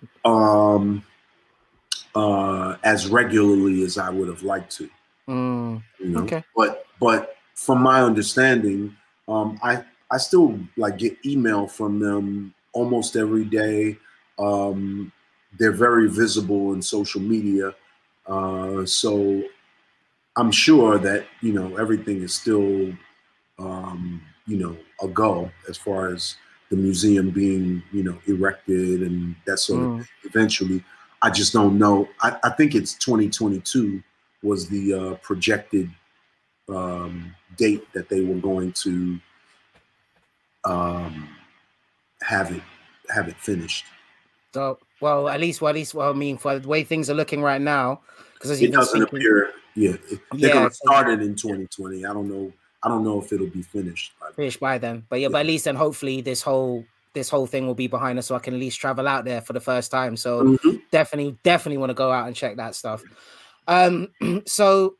As regularly as I would have liked to. You know? Okay. But from my understanding, I still like get email from them almost every day. They're very visible in social media. So I'm sure that, you know, everything is still, you know, a go as far as the museum being, you know, erected and that sort of thing eventually. I just don't know. I think it's 2022 was the projected date that they were going to have it finished. So, well, at least, I mean, for the way things are looking right now, because it doesn't appear. Yeah, they're going to start it in 2020. I don't know if it'll be finished. Finished by then, but at least then, hopefully, this whole thing will be behind us, so I can at least travel out there for the first time. So definitely want to go out and check that stuff. So.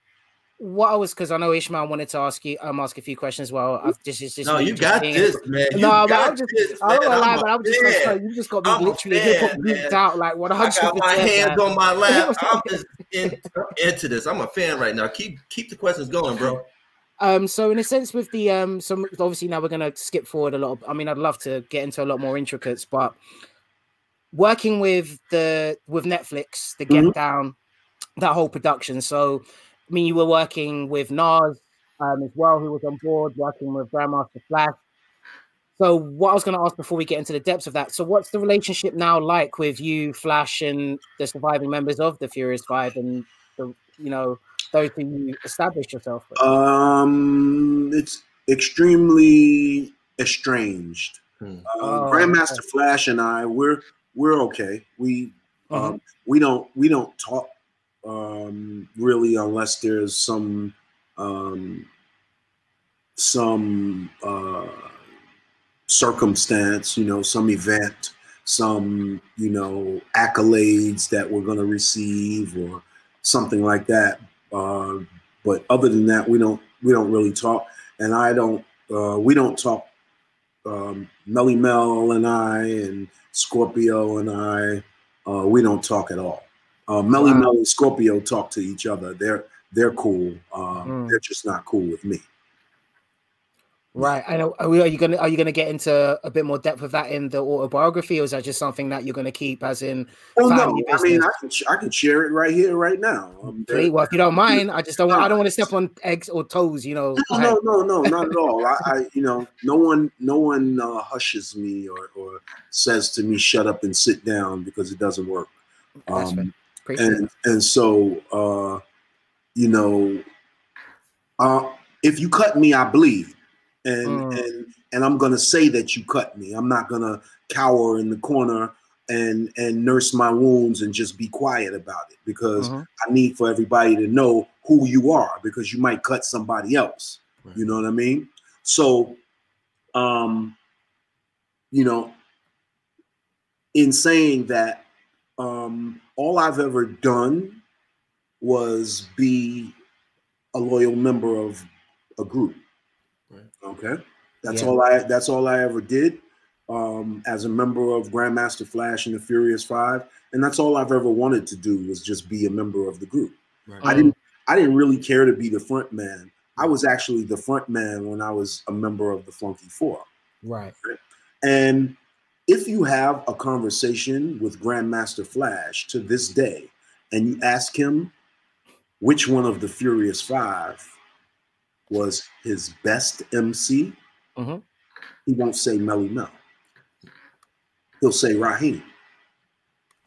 Because I know Ishmael wanted to ask you, ask a few questions. Well, you got this, man. You just got me literally geeked out, like 100%. I got my hands on my lap. I'm just into this. I'm a fan right now. Keep the questions going, bro. So in a sense, with the obviously now we're gonna skip forward a lot. I mean, I'd love to get into a lot more intricates, but working with Netflix, the Get Down, that whole production, so. I mean, you were working with Nas as well, who was on board, working with Grandmaster Flash. So what I was going to ask before we get into the depths of that, so what's the relationship now like with you, Flash, and the surviving members of the Furious Five and, those who you established yourself with? It's extremely estranged. Grandmaster Flash and I, we're okay. We don't talk. Really, unless there's some some circumstance, you know, some event, some, you know, accolades that we're going to receive or something like that. But other than that, we don't really talk. And I don't, we don't talk. Melly Mel and I and Scorpio and I, we don't talk at all. Melly Mel and Scorpio talk to each other. They're cool. They're just not cool with me. Right. I know. Are you gonna get into a bit more depth of that in the autobiography, or is that just something that you're gonna keep as in? Well, no. Business? I mean, I can share it right here, right now. Please, well, if you don't mind, I just don't want. I don't want to step on eggs or toes. You know. No, not at all. No one hushes me or says to me, "Shut up and sit down," because it doesn't work. So if you cut me, I bleed. And I'm gonna say that you cut me. I'm not gonna cower in the corner and nurse my wounds and just be quiet about it, because I need for everybody to know who you are, because you might cut somebody else. Right. You know what I mean? So, you know, in saying that, all I've ever done was be a loyal member of a group. Okay, that's all I ever did as a member of Grandmaster Flash and the Furious Five, and that's all I've ever wanted to do was just be a member of the group. Right. I didn't really care to be the front man. I was actually the front man when I was a member of the Funky Four. Right. And if you have a conversation with Grandmaster Flash to this day, and you ask him which one of the Furious Five was his best MC, he won't say Melly Mel. He'll say Raheem.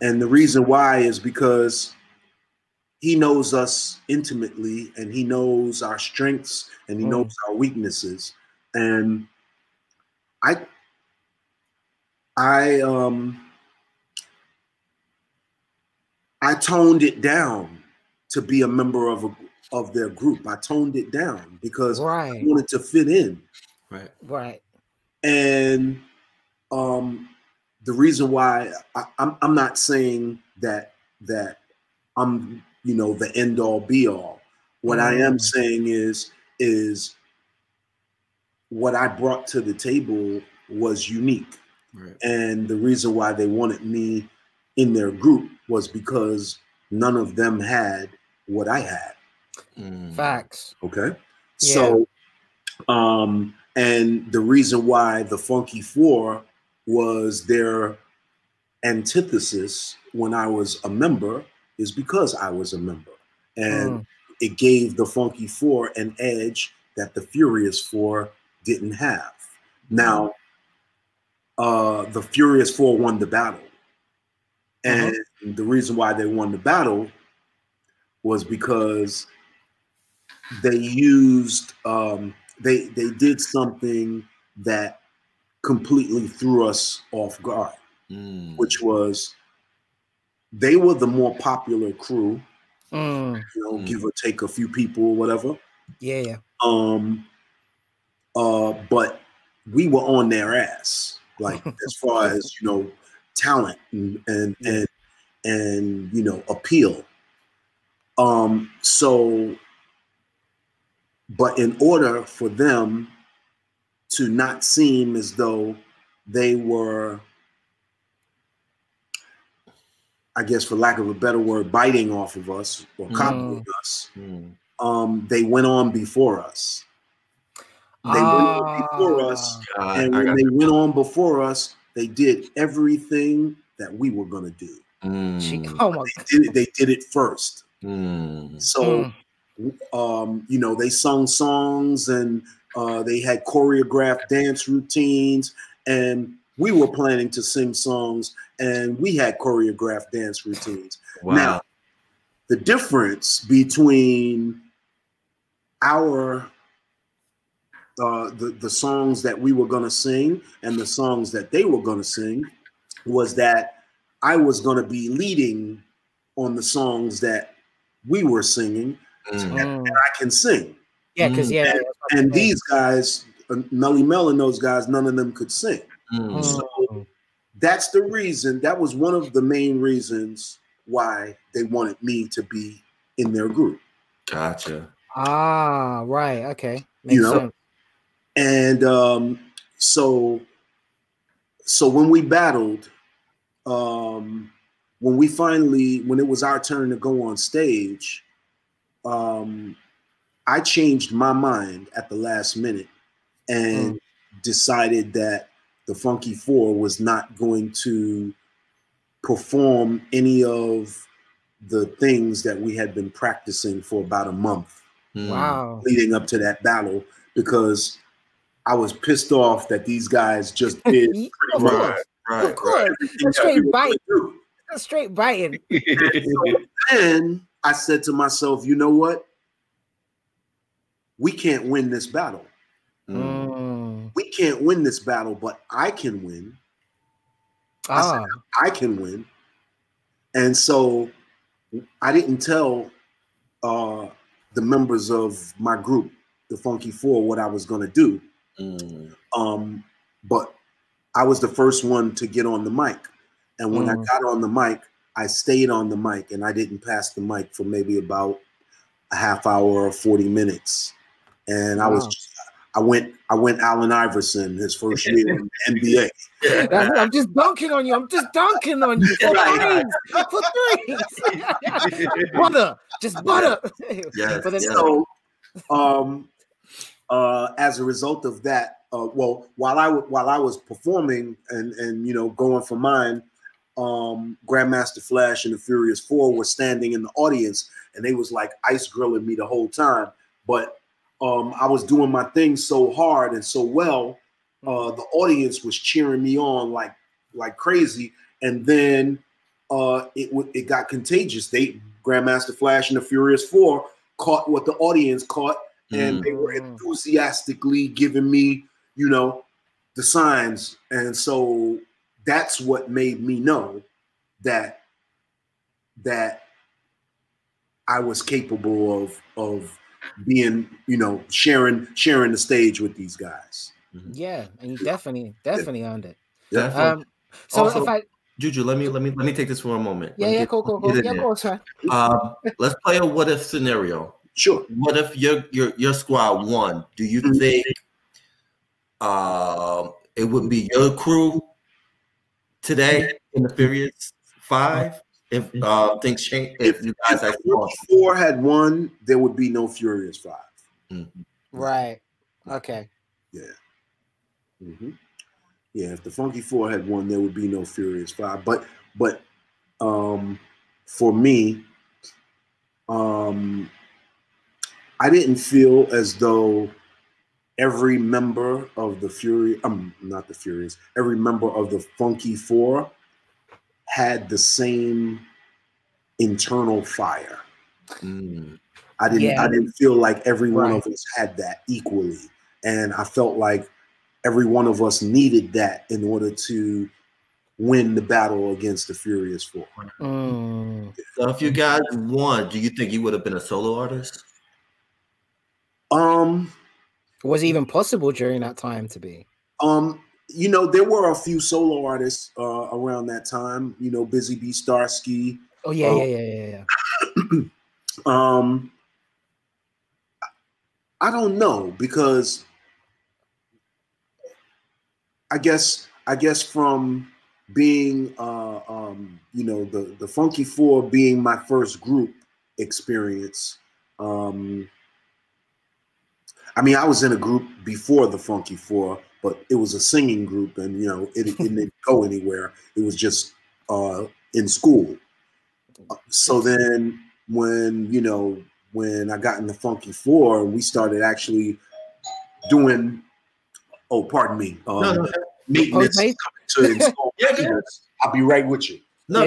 And the reason why is because he knows us intimately, and he knows our strengths, and he knows our weaknesses. And I toned it down to be a member of their group. I toned it down because I wanted to fit in. Right. And the reason why I'm not saying that I'm, you know, the end all be all. What I am saying is what I brought to the table was unique. Right. And the reason why they wanted me in their group was because none of them had what I had. Facts. Okay. Yeah. So, and the reason why the Funky Four was their antithesis when I was a member is because I was a member, and it gave the Funky Four an edge that the Furious Four didn't have. Now, the Furious Four won the battle, and the reason why they won the battle was because they used, they did something that completely threw us off guard, which was they were the more popular crew, you know, give or take a few people or whatever. Yeah. But we were on their ass, like as far as, you know, talent and you know, appeal. But in order for them to not seem as though they were, I guess for lack of a better word, biting off of us or copying us, they went on before us. And when they went on before us, they did everything that we were going to do. Oh my God. They did it first. So... you know, they sung songs and they had choreographed dance routines, and we were planning to sing songs and we had choreographed dance routines. Wow. Now, the difference between our the songs that we were going to sing and the songs that they were going to sing was that I was going to be leading on the songs that we were singing. And I can sing. Yeah, because and these guys, Melly Mel and those guys, none of them could sing. Mm. So that's the reason. That was one of the main reasons why they wanted me to be in their group. Gotcha. Ah, right. Okay. Makes sense. And so when we battled, when it was our turn to go on stage, I changed my mind at the last minute and decided that the Funky Four was not going to perform any of the things that we had been practicing for about a month leading up to that battle, because I was pissed off that these guys just did pretty Of course. That's straight biting. So then I said to myself, you know what? We can't win this battle. Mm. We can't win this battle, but I can win. I said, I can win. And so I didn't tell the members of my group, the Funky Four, what I was going to do. Mm. But I was the first one to get on the mic. And when I got on the mic, I stayed on the mic and I didn't pass the mic for maybe about a half hour or 40 minutes. And I went Allen Iverson his first year in the NBA. I'm just dunking on you. For threes. Butter. Yeah. As a result of that, while I was performing and going for mine, Grandmaster Flash and the Furious Four were standing in the audience, and they was like ice grilling me the whole time. But I was doing my thing so hard and so well, the audience was cheering me on like crazy. And then it got contagious. Grandmaster Flash and the Furious Four caught what the audience caught. And they were enthusiastically giving me, the signs. And so that's what made me know that I was capable of being, sharing the stage with these guys. Mm-hmm. Yeah, and you definitely owned it. Definitely. Juju, let me take this for a moment. Cool. Yeah, go on. Let's play a what if scenario. Sure. What if your squad won? Do you think it would be your crew today in the Furious Five if things change? If you guys had won? If Four had won, there would be no Furious Five. Mm-hmm. Right. Okay. Yeah. Mm-hmm. Yeah. If the Funky Four had won, there would be no Furious Five. But for me, I didn't feel as though every member of every member of the Funky Four had the same internal fire. Mm. I didn't feel like every one of us had that equally. And I felt like every one of us needed that in order to win the battle against the Furious Four. Mm. So if you guys won, do you think you would have been a solo artist? Was it even possible during that time to be? There were a few solo artists around that time. Busy B. Starsky. Oh yeah, yeah. I don't know, because I guess from being the Funky Four being my first group experience. I was in a group before the Funky Four, but it was a singing group, and it didn't go anywhere. It was just in school. So then, when I got in the Funky Four, we started actually doing. Oh, pardon me. Maintenance. I'll be right with you. No,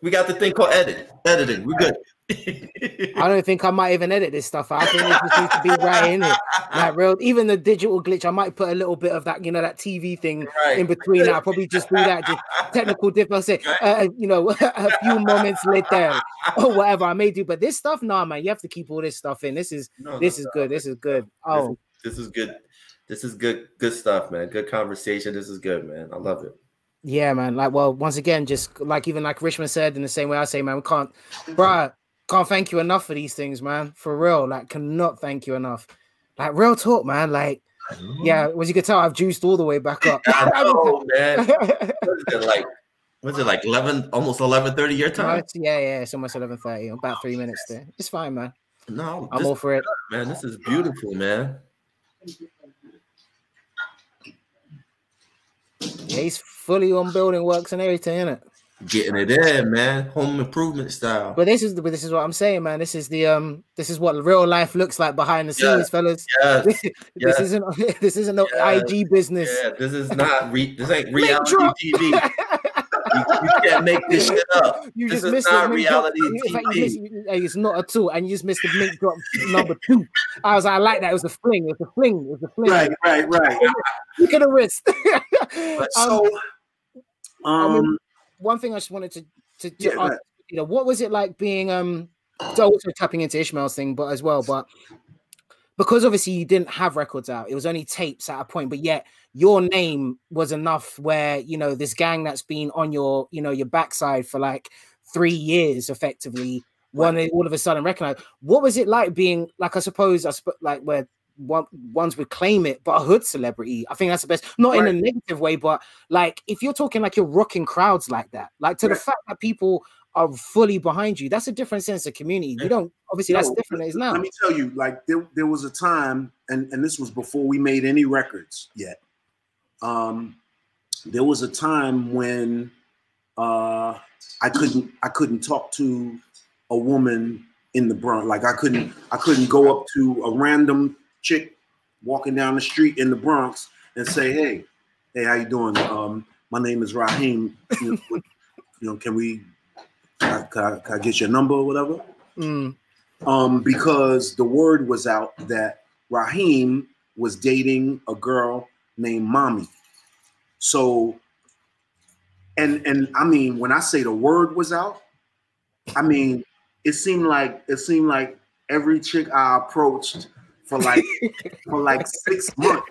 we got the thing called editing. We're good. I don't think I might even edit this stuff out. I think it just needs to be right in it. Like real, even the digital glitch, I might put a little bit of that, you know, that TV thing in between. I'll probably just do that, just technical dip. I'll say, you know, a few moments later or whatever I may do. But this stuff, nah, man, you have to keep all this stuff in. This is good. This is good. Oh, this is good. This is good. Good stuff, man. Good conversation. This is good, man. I love it. Yeah, man. Like, well, once again, just like even like Richmond said, in the same way I say, man, we can't, bruh, can't thank you enough for these things, man. For real, like, cannot thank you enough. Like, real talk, man. Like, yeah, as you can tell, I've juiced all the way back up. I know, man. What's it like? 11, almost 11:30 your time. Yeah. It's almost 11:30. About 3 minutes there. It's fine, man. No, I'm all for it, man. This is beautiful, man. Yeah, he's fully on building works and everything, isn't it? Getting it in, man. Home improvement style. But this is what I'm saying, man. This is what real life looks like behind the scenes, fellas. This isn't no IG business. Yeah, this is not this ain't reality TV. You can't make this shit up. It's not at all. And you just missed the link drop number 2. I was like, I like that. It was a fling. It was a fling. It was a fling. Right. Look at the wrist. So, one thing I just wanted to ask, you know, what was it like being so also tapping into Ishmael's thing, but because obviously you didn't have records out, it was only tapes at a point, but yet your name was enough where, you know, this gang that's been on your, you know, your backside for like 3 years effectively, when they all of a sudden recognized. What was it like being, like, I suppose where ones would claim it, but a hood celebrity? I think that's the best, not in a negative way, but like, if you're talking like you're rocking crowds like that, like to the fact that people are fully behind you, that's a different sense of community. You don't, obviously, that's different as now. Let me tell you, like, there was a time, and this was before we made any records yet. There was a time when I couldn't talk to a woman in the Bronx. Like, I couldn't go up to a random chick walking down the street in the Bronx and say, hey, how you doing? My name is Raheem. You know, can I get your number or whatever? Because the word was out that Raheem was dating a girl named Mommy. So, and I mean, when I say the word was out, I mean, it seemed like every chick I approached for like 6 months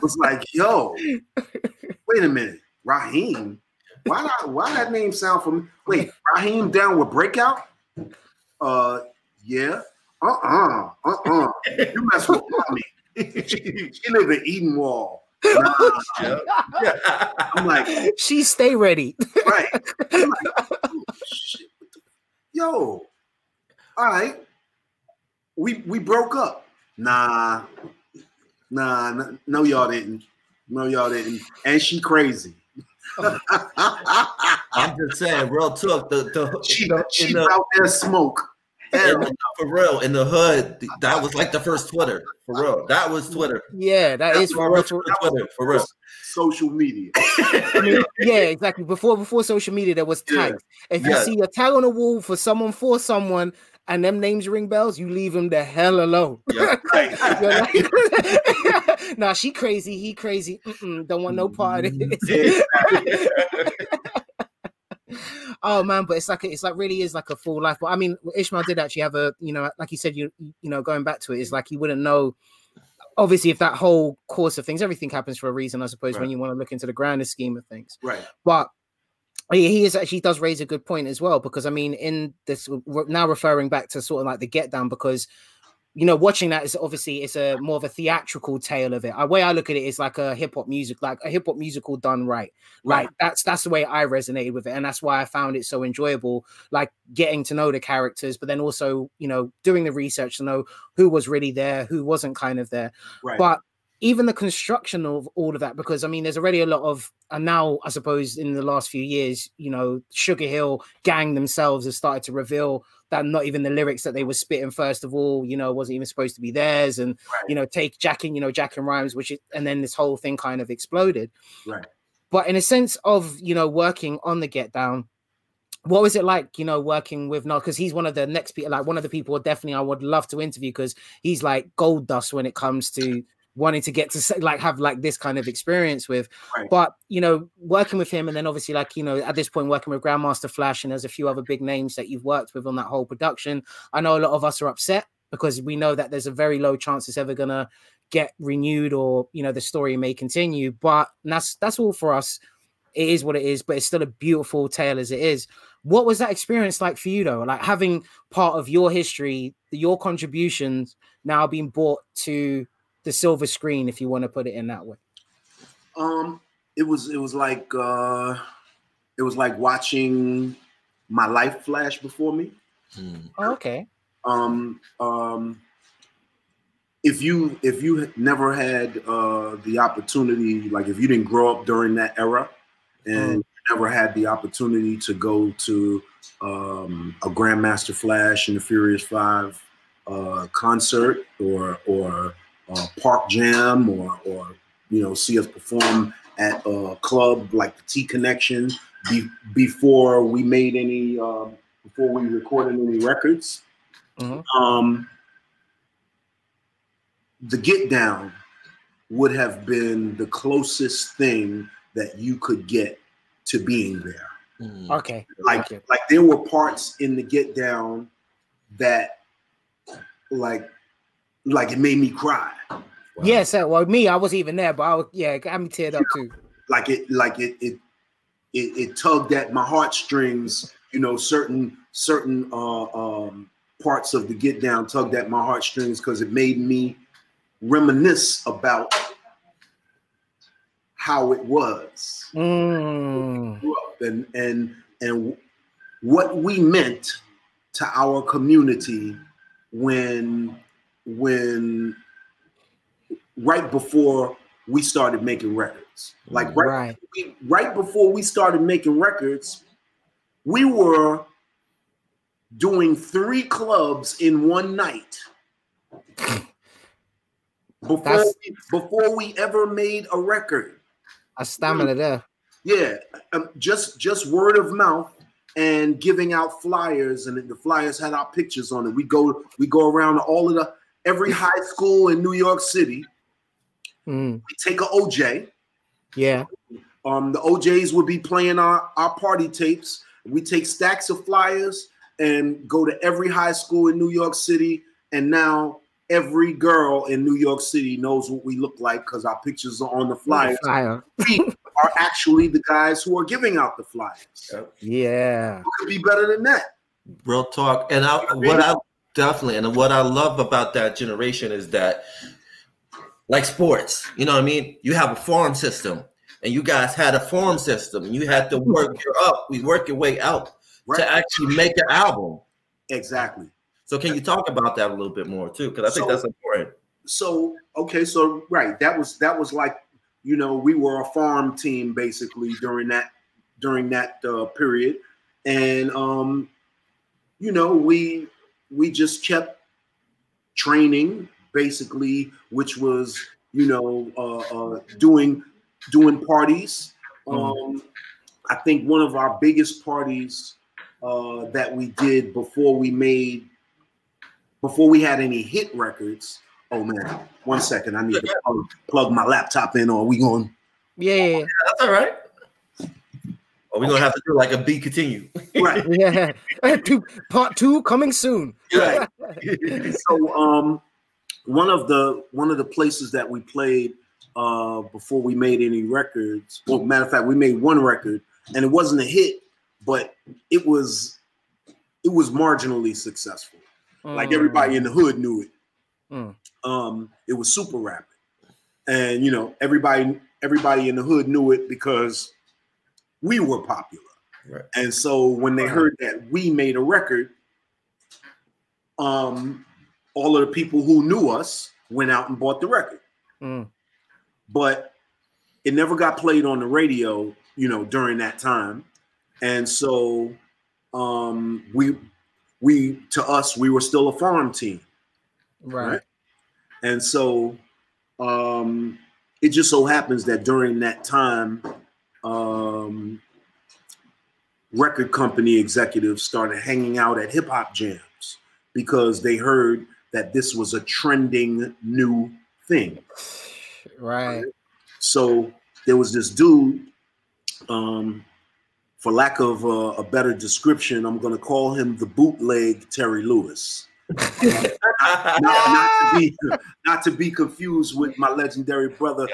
was like, yo, wait a minute, Raheem. Why that name sound familiar? Wait, Raheem down with Breakout? Yeah. You mess with Mommy. She live in Eden Wall. Yeah. I'm like, she stay ready. Right. I'm like, oh, shit. Yo, all right. We broke up. Nah. No, y'all didn't. And she crazy. I'm just saying, real talk. She out there smoke. For real, in the hood, that was like the first Twitter. For real, that was Twitter. Yeah, that was Twitter. For real, social media. I mean, yeah, exactly. Before social media, there was tags. Yeah. If you see a tag on the wall for someone, and them names ring bells, you leave them the hell alone. Yeah. Like, nah, she crazy, he crazy. Don't want no part of it. Oh man, but it's like really is like a full life. But I mean, Ishmael did actually have a, you know, like he said, you know, going back to it, it's like you wouldn't know. Obviously, if that whole course of things, everything happens for a reason, I suppose, when you want to look into the grander scheme of things. Right. But he does raise a good point as well, because I mean, in this, we're now referring back to sort of like the Get Down, because, you know, watching that is obviously, it's a more of a theatrical tale of it. The way I look at it is like a hip hop musical done right. Like that's the way I resonated with it. And that's why I found it so enjoyable, like getting to know the characters, but then also, you know, doing the research to know who was really there, who wasn't kind of there. Right. But even the construction of all of that, because I mean, there's already a lot of, and now I suppose in the last few years, you know, Sugar Hill gang themselves have started to reveal that not even the lyrics that they were spitting, first of all, you know, wasn't even supposed to be theirs, and you know, take Jack and Rhymes, and then this whole thing kind of exploded. Right. But in a sense of, you know, working on the Get Down, what was it like, you know, working with Nas? Because he's one of the next people, like one of the people definitely I would love to interview, because he's like gold dust when it comes to wanting to get to like have like this kind of experience with. Right. But, you know, working with him, and then obviously like, you know, at this point working with Grandmaster Flash, and there's a few other big names that you've worked with on that whole production. I know a lot of us are upset because we know that there's a very low chance it's ever going to get renewed, or, you know, the story may continue. But that's all for us. It is what it is, but it's still a beautiful tale as it is. What was that experience like for you, though? Like having part of your history, your contributions now being brought to the silver screen, if you want to put it in that way. It was like watching my life flash before me. Mm. Oh, okay. If you never had the opportunity, like if you didn't grow up during that era, and never had the opportunity to go to a Grandmaster Flash and the Furious Five concert, or Park Jam, or you know, see us perform at a club like the T Connection before we made any before we recorded any records. Mm-hmm. The Get Down would have been the closest thing that you could get to being there. Mm. Okay. Like there were parts in the Get Down that like it made me cry. Wow. Yes. Yeah, so, well, me, I wasn't even there, but I got me teared up too. It tugged at my heartstrings, you know, certain parts of the Get Down tugged at my heartstrings because it made me reminisce about how it was. Mm. and what we meant to our community when right before we started making records. Like right before we started making records, we were doing 3 clubs in one night. Before we ever made a record. I stamina there. Yeah, just word of mouth and giving out flyers, and the flyers had our pictures on it. We go around to every high school in New York City. Mm. We take an OJ. Yeah. The OJs would be playing our party tapes. We take stacks of flyers and go to every high school in New York City, and now every girl in New York City knows what we look like because our pictures are on the flyers. We are actually the guys who are giving out the flyers. So yeah, it could be better than that. Real talk. And what I love about that generation is that, like sports, you know what I mean? You have a farm system, and you guys had a farm system. You had to work your way out to actually make an album. Exactly. So can you talk about that a little bit more too? Because I think that's important. So okay, so right, that was like, you know, we were a farm team basically during that period, and you know, we just kept training basically, which was, you know, doing parties. Mm-hmm. I think one of our biggest parties that we did before we had any hit records. Oh man, one second. I need to plug my laptop in, or are we going? Yeah, that's all right. Or we're going to have to do like a B continue. Right. Yeah. Part 2 coming soon. Right. So one of the places that we played before we made any records, well, matter of fact, we made one record and it wasn't a hit, but it was marginally successful. Like everybody in the hood knew it. Mm. It was Super Rapid, and you know, everybody in the hood knew it because we were popular. Right. And so when they heard that we made a record, all of the people who knew us went out and bought the record. Mm. But it never got played on the radio, you know, during that time, and so we were still a farm team. Right. And so it just so happens that during that time, record company executives started hanging out at hip-hop jams because they heard that this was a trending new thing. Right. So there was this dude, for lack of a better description, I'm going to call him the bootleg Terry Lewis. not to be confused with my legendary brother,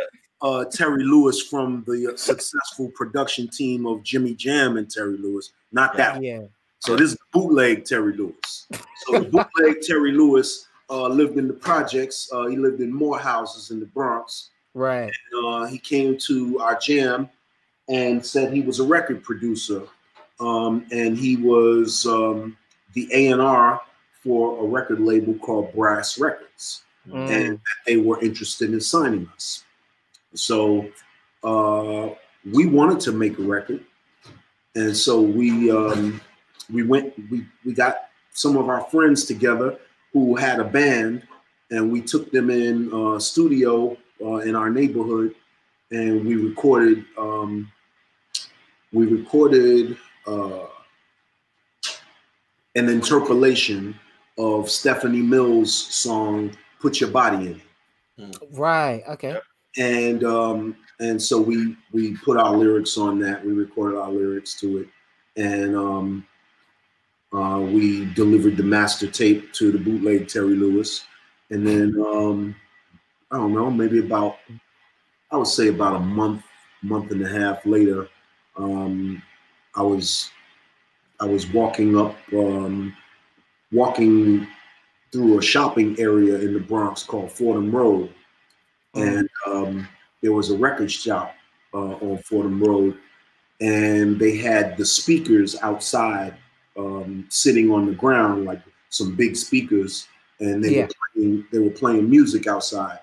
Terry Lewis from the successful production team of Jimmy Jam and Terry Lewis. Not that one. Yeah. So this is bootleg Terry Lewis. So the bootleg Terry Lewis lived in the projects. He lived in more houses in the Bronx. Right. And, he came to our jam and said he was a record producer, and he was the A&R for a record label called Brass Records, and they were interested in signing us. So we wanted to make a record, and so we got some of our friends together who had a band, and we took them in a studio in our neighborhood, and we recorded. We recorded an interpolation of Stephanie Mills' song, Put Your Body In It. Right, okay. And so we put our lyrics on that. We recorded our lyrics to it. And we delivered the master tape to the bootleg Terry Lewis. And then, I don't know, maybe about, I would say about a month and a half later, I was walking through a shopping area in the Bronx called Fordham Road, and there was a record shop on Fordham Road, and they had the speakers outside sitting on the ground, like some big speakers, and they were playing music outside,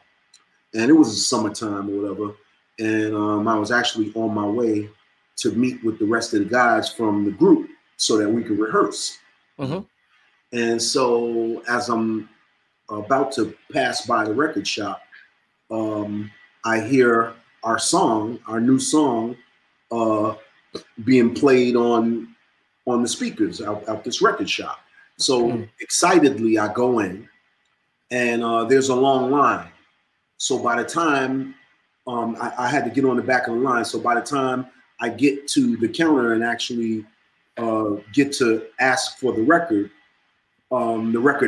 and it was the summertime or whatever. And I was actually on my way to meet with the rest of the guys from the group so that we could rehearse. Mm-hmm. And so as I'm about to pass by the record shop, I hear our song, our new song, being played on the speakers out this record shop. So excitedly, I go in, and there's a long line. So by the time I had to get on the back of the line. So by the time I get to the counter and actually get to ask for the record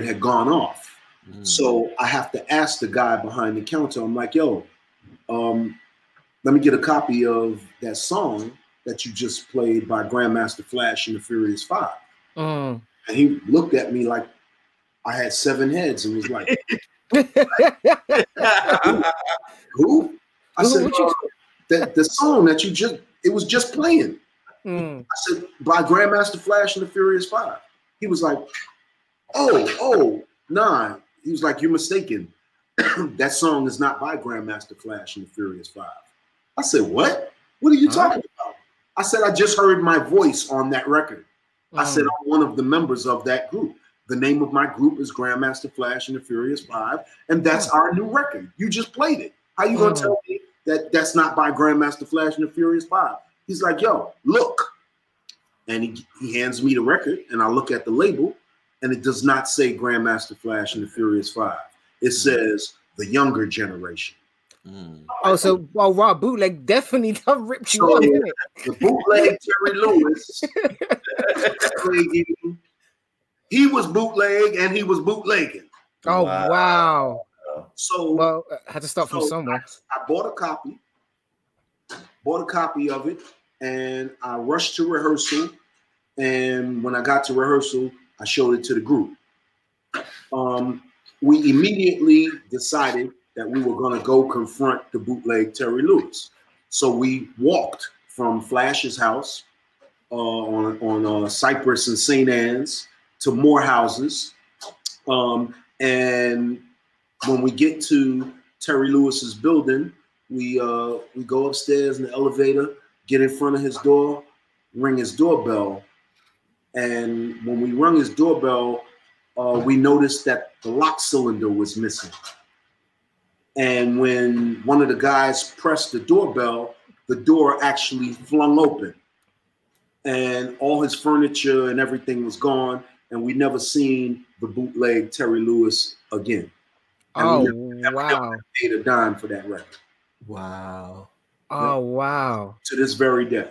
had gone off. So I have to ask the guy behind the counter, I'm like, yo, let me get a copy of that song that you just played by Grandmaster Flash and the Furious Five. And he looked at me like I had seven heads and was like, who? I said, the song that you just, it was just playing. I said, by Grandmaster Flash and the Furious Five. He was like, oh, nah. He was like, you're mistaken. That song is not by Grandmaster Flash and the Furious Five. I said, what? What are you talking about? I said, I just heard my voice on that record. I said, I'm one of the members of that group. The name of my group is Grandmaster Flash and the Furious Five, and that's our new record. You just played it. How you gonna tell me that's not by Grandmaster Flash and the Furious Five? He's like, yo, look. And he hands me the record, and I look at the label, and it does not say Grandmaster Flash and the Furious Five. It says the younger generation. Oh, so raw bootleg definitely done ripped you up, didn't it? The bootleg Terry Lewis, he was bootleg, and he was bootlegging. Oh, wow. So well, I had to start from somewhere. I bought a copy of it, and I rushed to rehearsal. And when I got to rehearsal, I showed it to the group. We immediately decided that we were going to go confront the bootleg Terry Lewis. So we walked from Flash's house on Cypress and St. Anne's to Morehouse's, and when we get to Terry Lewis's building, we go upstairs in the elevator, get in front of his door, ring his doorbell. And when we rung his doorbell, we noticed that the lock cylinder was missing. And when one of the guys pressed the doorbell, the door actually flung open. and all his furniture and everything was gone, and we never seen the bootleg Terry Lewis again. And we never paid a dime for that record. Wow. Oh, wow. To this very day.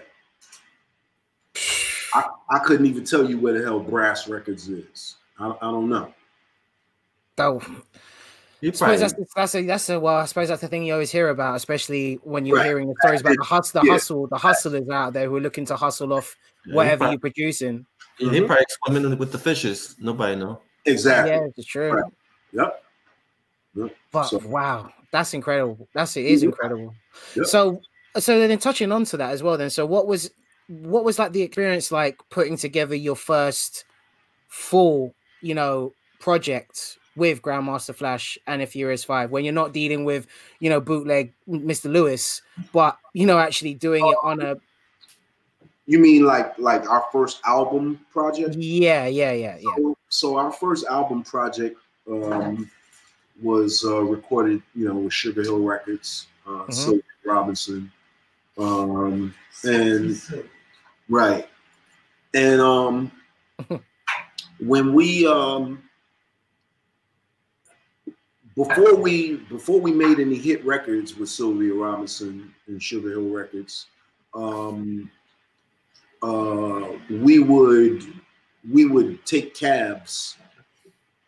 I couldn't even tell you where the hell Brass Records is. I don't know. Oh. I suppose I suppose that's the thing you always hear about, especially when you're hearing the stories about the hustlers out there who are looking to hustle off whatever you're producing. Yeah, they probably swimming with the fishes. Nobody know. Exactly. Yeah, it's true. Right. Yep. But wow, that's incredible. It is incredible. Yep. So then touching on to that as well. Then, so what was like the experience like putting together your first full, project with Grandmaster Flash and the Furious Five, when you're not dealing with, bootleg Mr. Lewis, but, actually doing it on a... You mean like our first album project? Yeah. So our first album project was recorded, with Sugar Hill Records, Sylvia Robinson. When we... Before we made any hit records with Sylvia Robinson and Sugar Hill Records, we would take cabs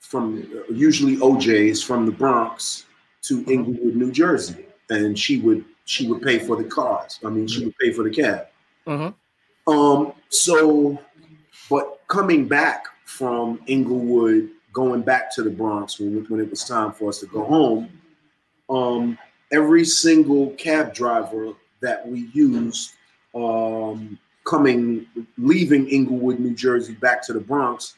from usually OJ's from the Bronx to Inglewood, New Jersey, and she would pay for the cars. She would pay for the cab. Mm-hmm. But coming back from Inglewood, going back to the Bronx when it was time for us to go home, every single cab driver that we used leaving Inglewood, New Jersey, back to the Bronx,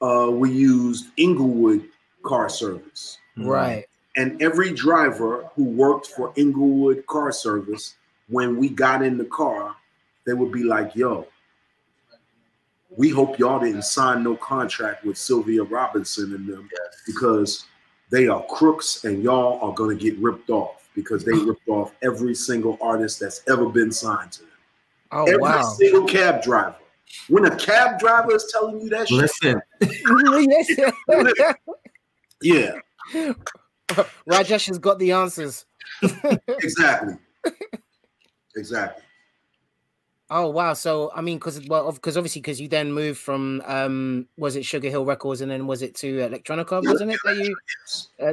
we used Inglewood Car Service. Right. And every driver who worked for Inglewood Car Service, when we got in the car, they would be like, yo, we hope y'all didn't sign no contract with Sylvia Robinson and them because they are crooks and y'all are going to get ripped off, because they ripped off every single artist that's ever been signed to them. Oh, every single cab driver. When a cab driver is telling you that shit. Listen. Yeah. Rajesh has got the answers. Exactly. Oh, wow. So, because obviously, because you then moved from, was it Sugar Hill Records, and then was it to Electronica, wasn't it? That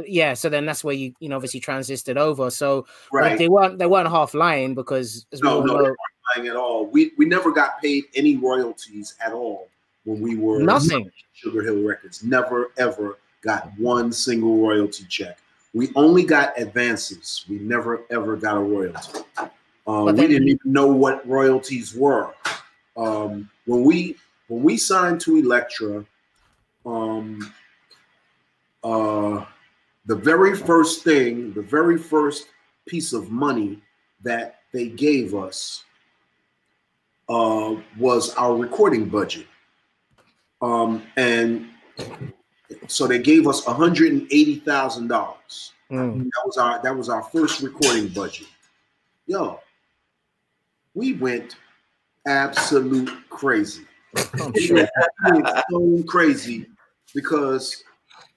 you, so then that's where you, obviously transited over. So like, they weren't half lying, because... They weren't lying at all. We never got paid any royalties at all when we were... Nothing. Sugar Hill Records. Never, ever got one single royalty check. We only got advances. We never, ever got a royalty. We didn't even know what royalties were. When we signed to Elektra, the very first piece of money that they gave us was our recording budget. And so they gave us $180,000. That was our first recording budget. Yo. We went absolute crazy. We went crazy because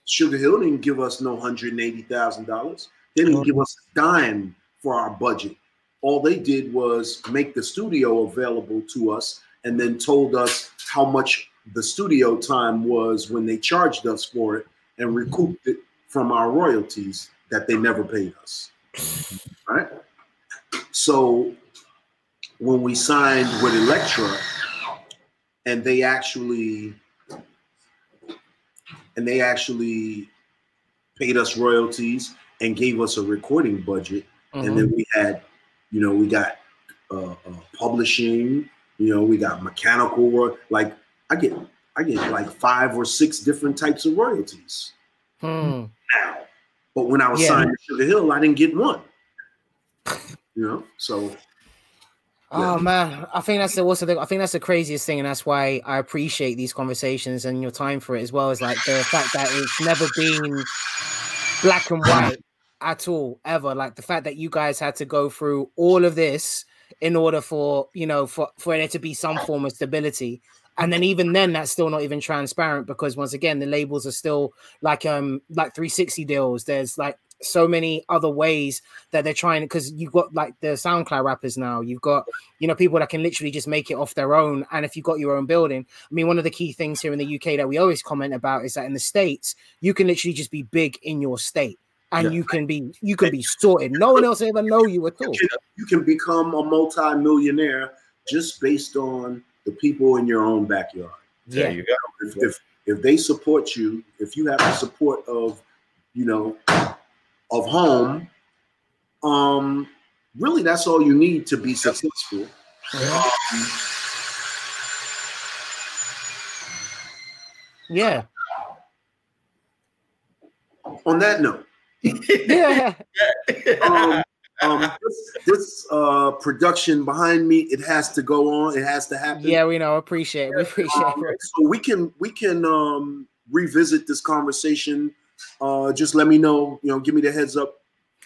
Sugar Hill didn't give us no $180,000. They didn't give us a dime for our budget. All they did was make the studio available to us and then told us how much the studio time was when they charged us for it, and recouped it from our royalties that they never paid us. All right? So... when we signed with Elektra, and they actually paid us royalties and gave us a recording budget, and then we had, we got publishing, we got mechanical. Like I get like 5 or 6 different types of royalties now, but when I was signed to Sugar Hill, I didn't get one. So. Yeah. Oh man, I think that's the craziest thing, and that's why I appreciate these conversations and your time for it as well. Is like the fact that it's never been black and white at all, ever. Like the fact that you guys had to go through all of this in order for, you know, for there to be some form of stability. And then even then, that's still not even transparent, because once again, the labels are still like 360 deals. There's like so many other ways that they're trying, because you've got like the SoundCloud rappers now, you've got, you know, people that can literally just make it off their own. And if you've got your own building, I mean, one of the key things here in the UK that we always comment about is that in the States, you can literally just be big in your state. And you can be sorted. No one else ever know you at all. You can become a multi-millionaire just based on the people in your own backyard. Yeah, there you go. If they support you, if you have the support of, you know, of home, really that's all you need to be successful. Yeah. On that note. Yeah. This production behind me, it has to go on. It has to happen. Yeah, we know. Appreciate it. We appreciate it. So we can revisit this conversation. Just let me know. You know, give me the heads up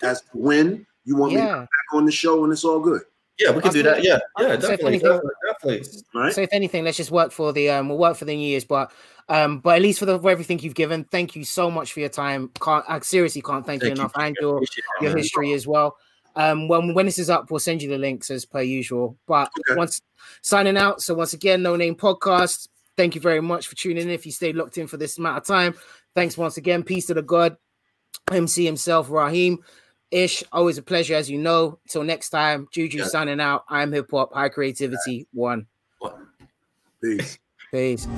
as to when you want me to come back on the show, and it's all good. Yeah, we can do that. Yeah, yeah, definitely. All right. So if anything, let's just work for the we'll work for the New Year's, but at least for everything you've given, thank you so much for your time. I seriously can't thank you enough, and your history as well. When this is up, we'll send you the links as per usual. But once signing out, so once again, No Name Podcast. Thank you very much for tuning in. If you stayed locked in for this amount of time, thanks once again. Peace to the God, MC himself, Raheem. Ish, always a pleasure, as you know. Till next time, Juju signing out. I'm Hip Hop, High Creativity One. Peace. Peace.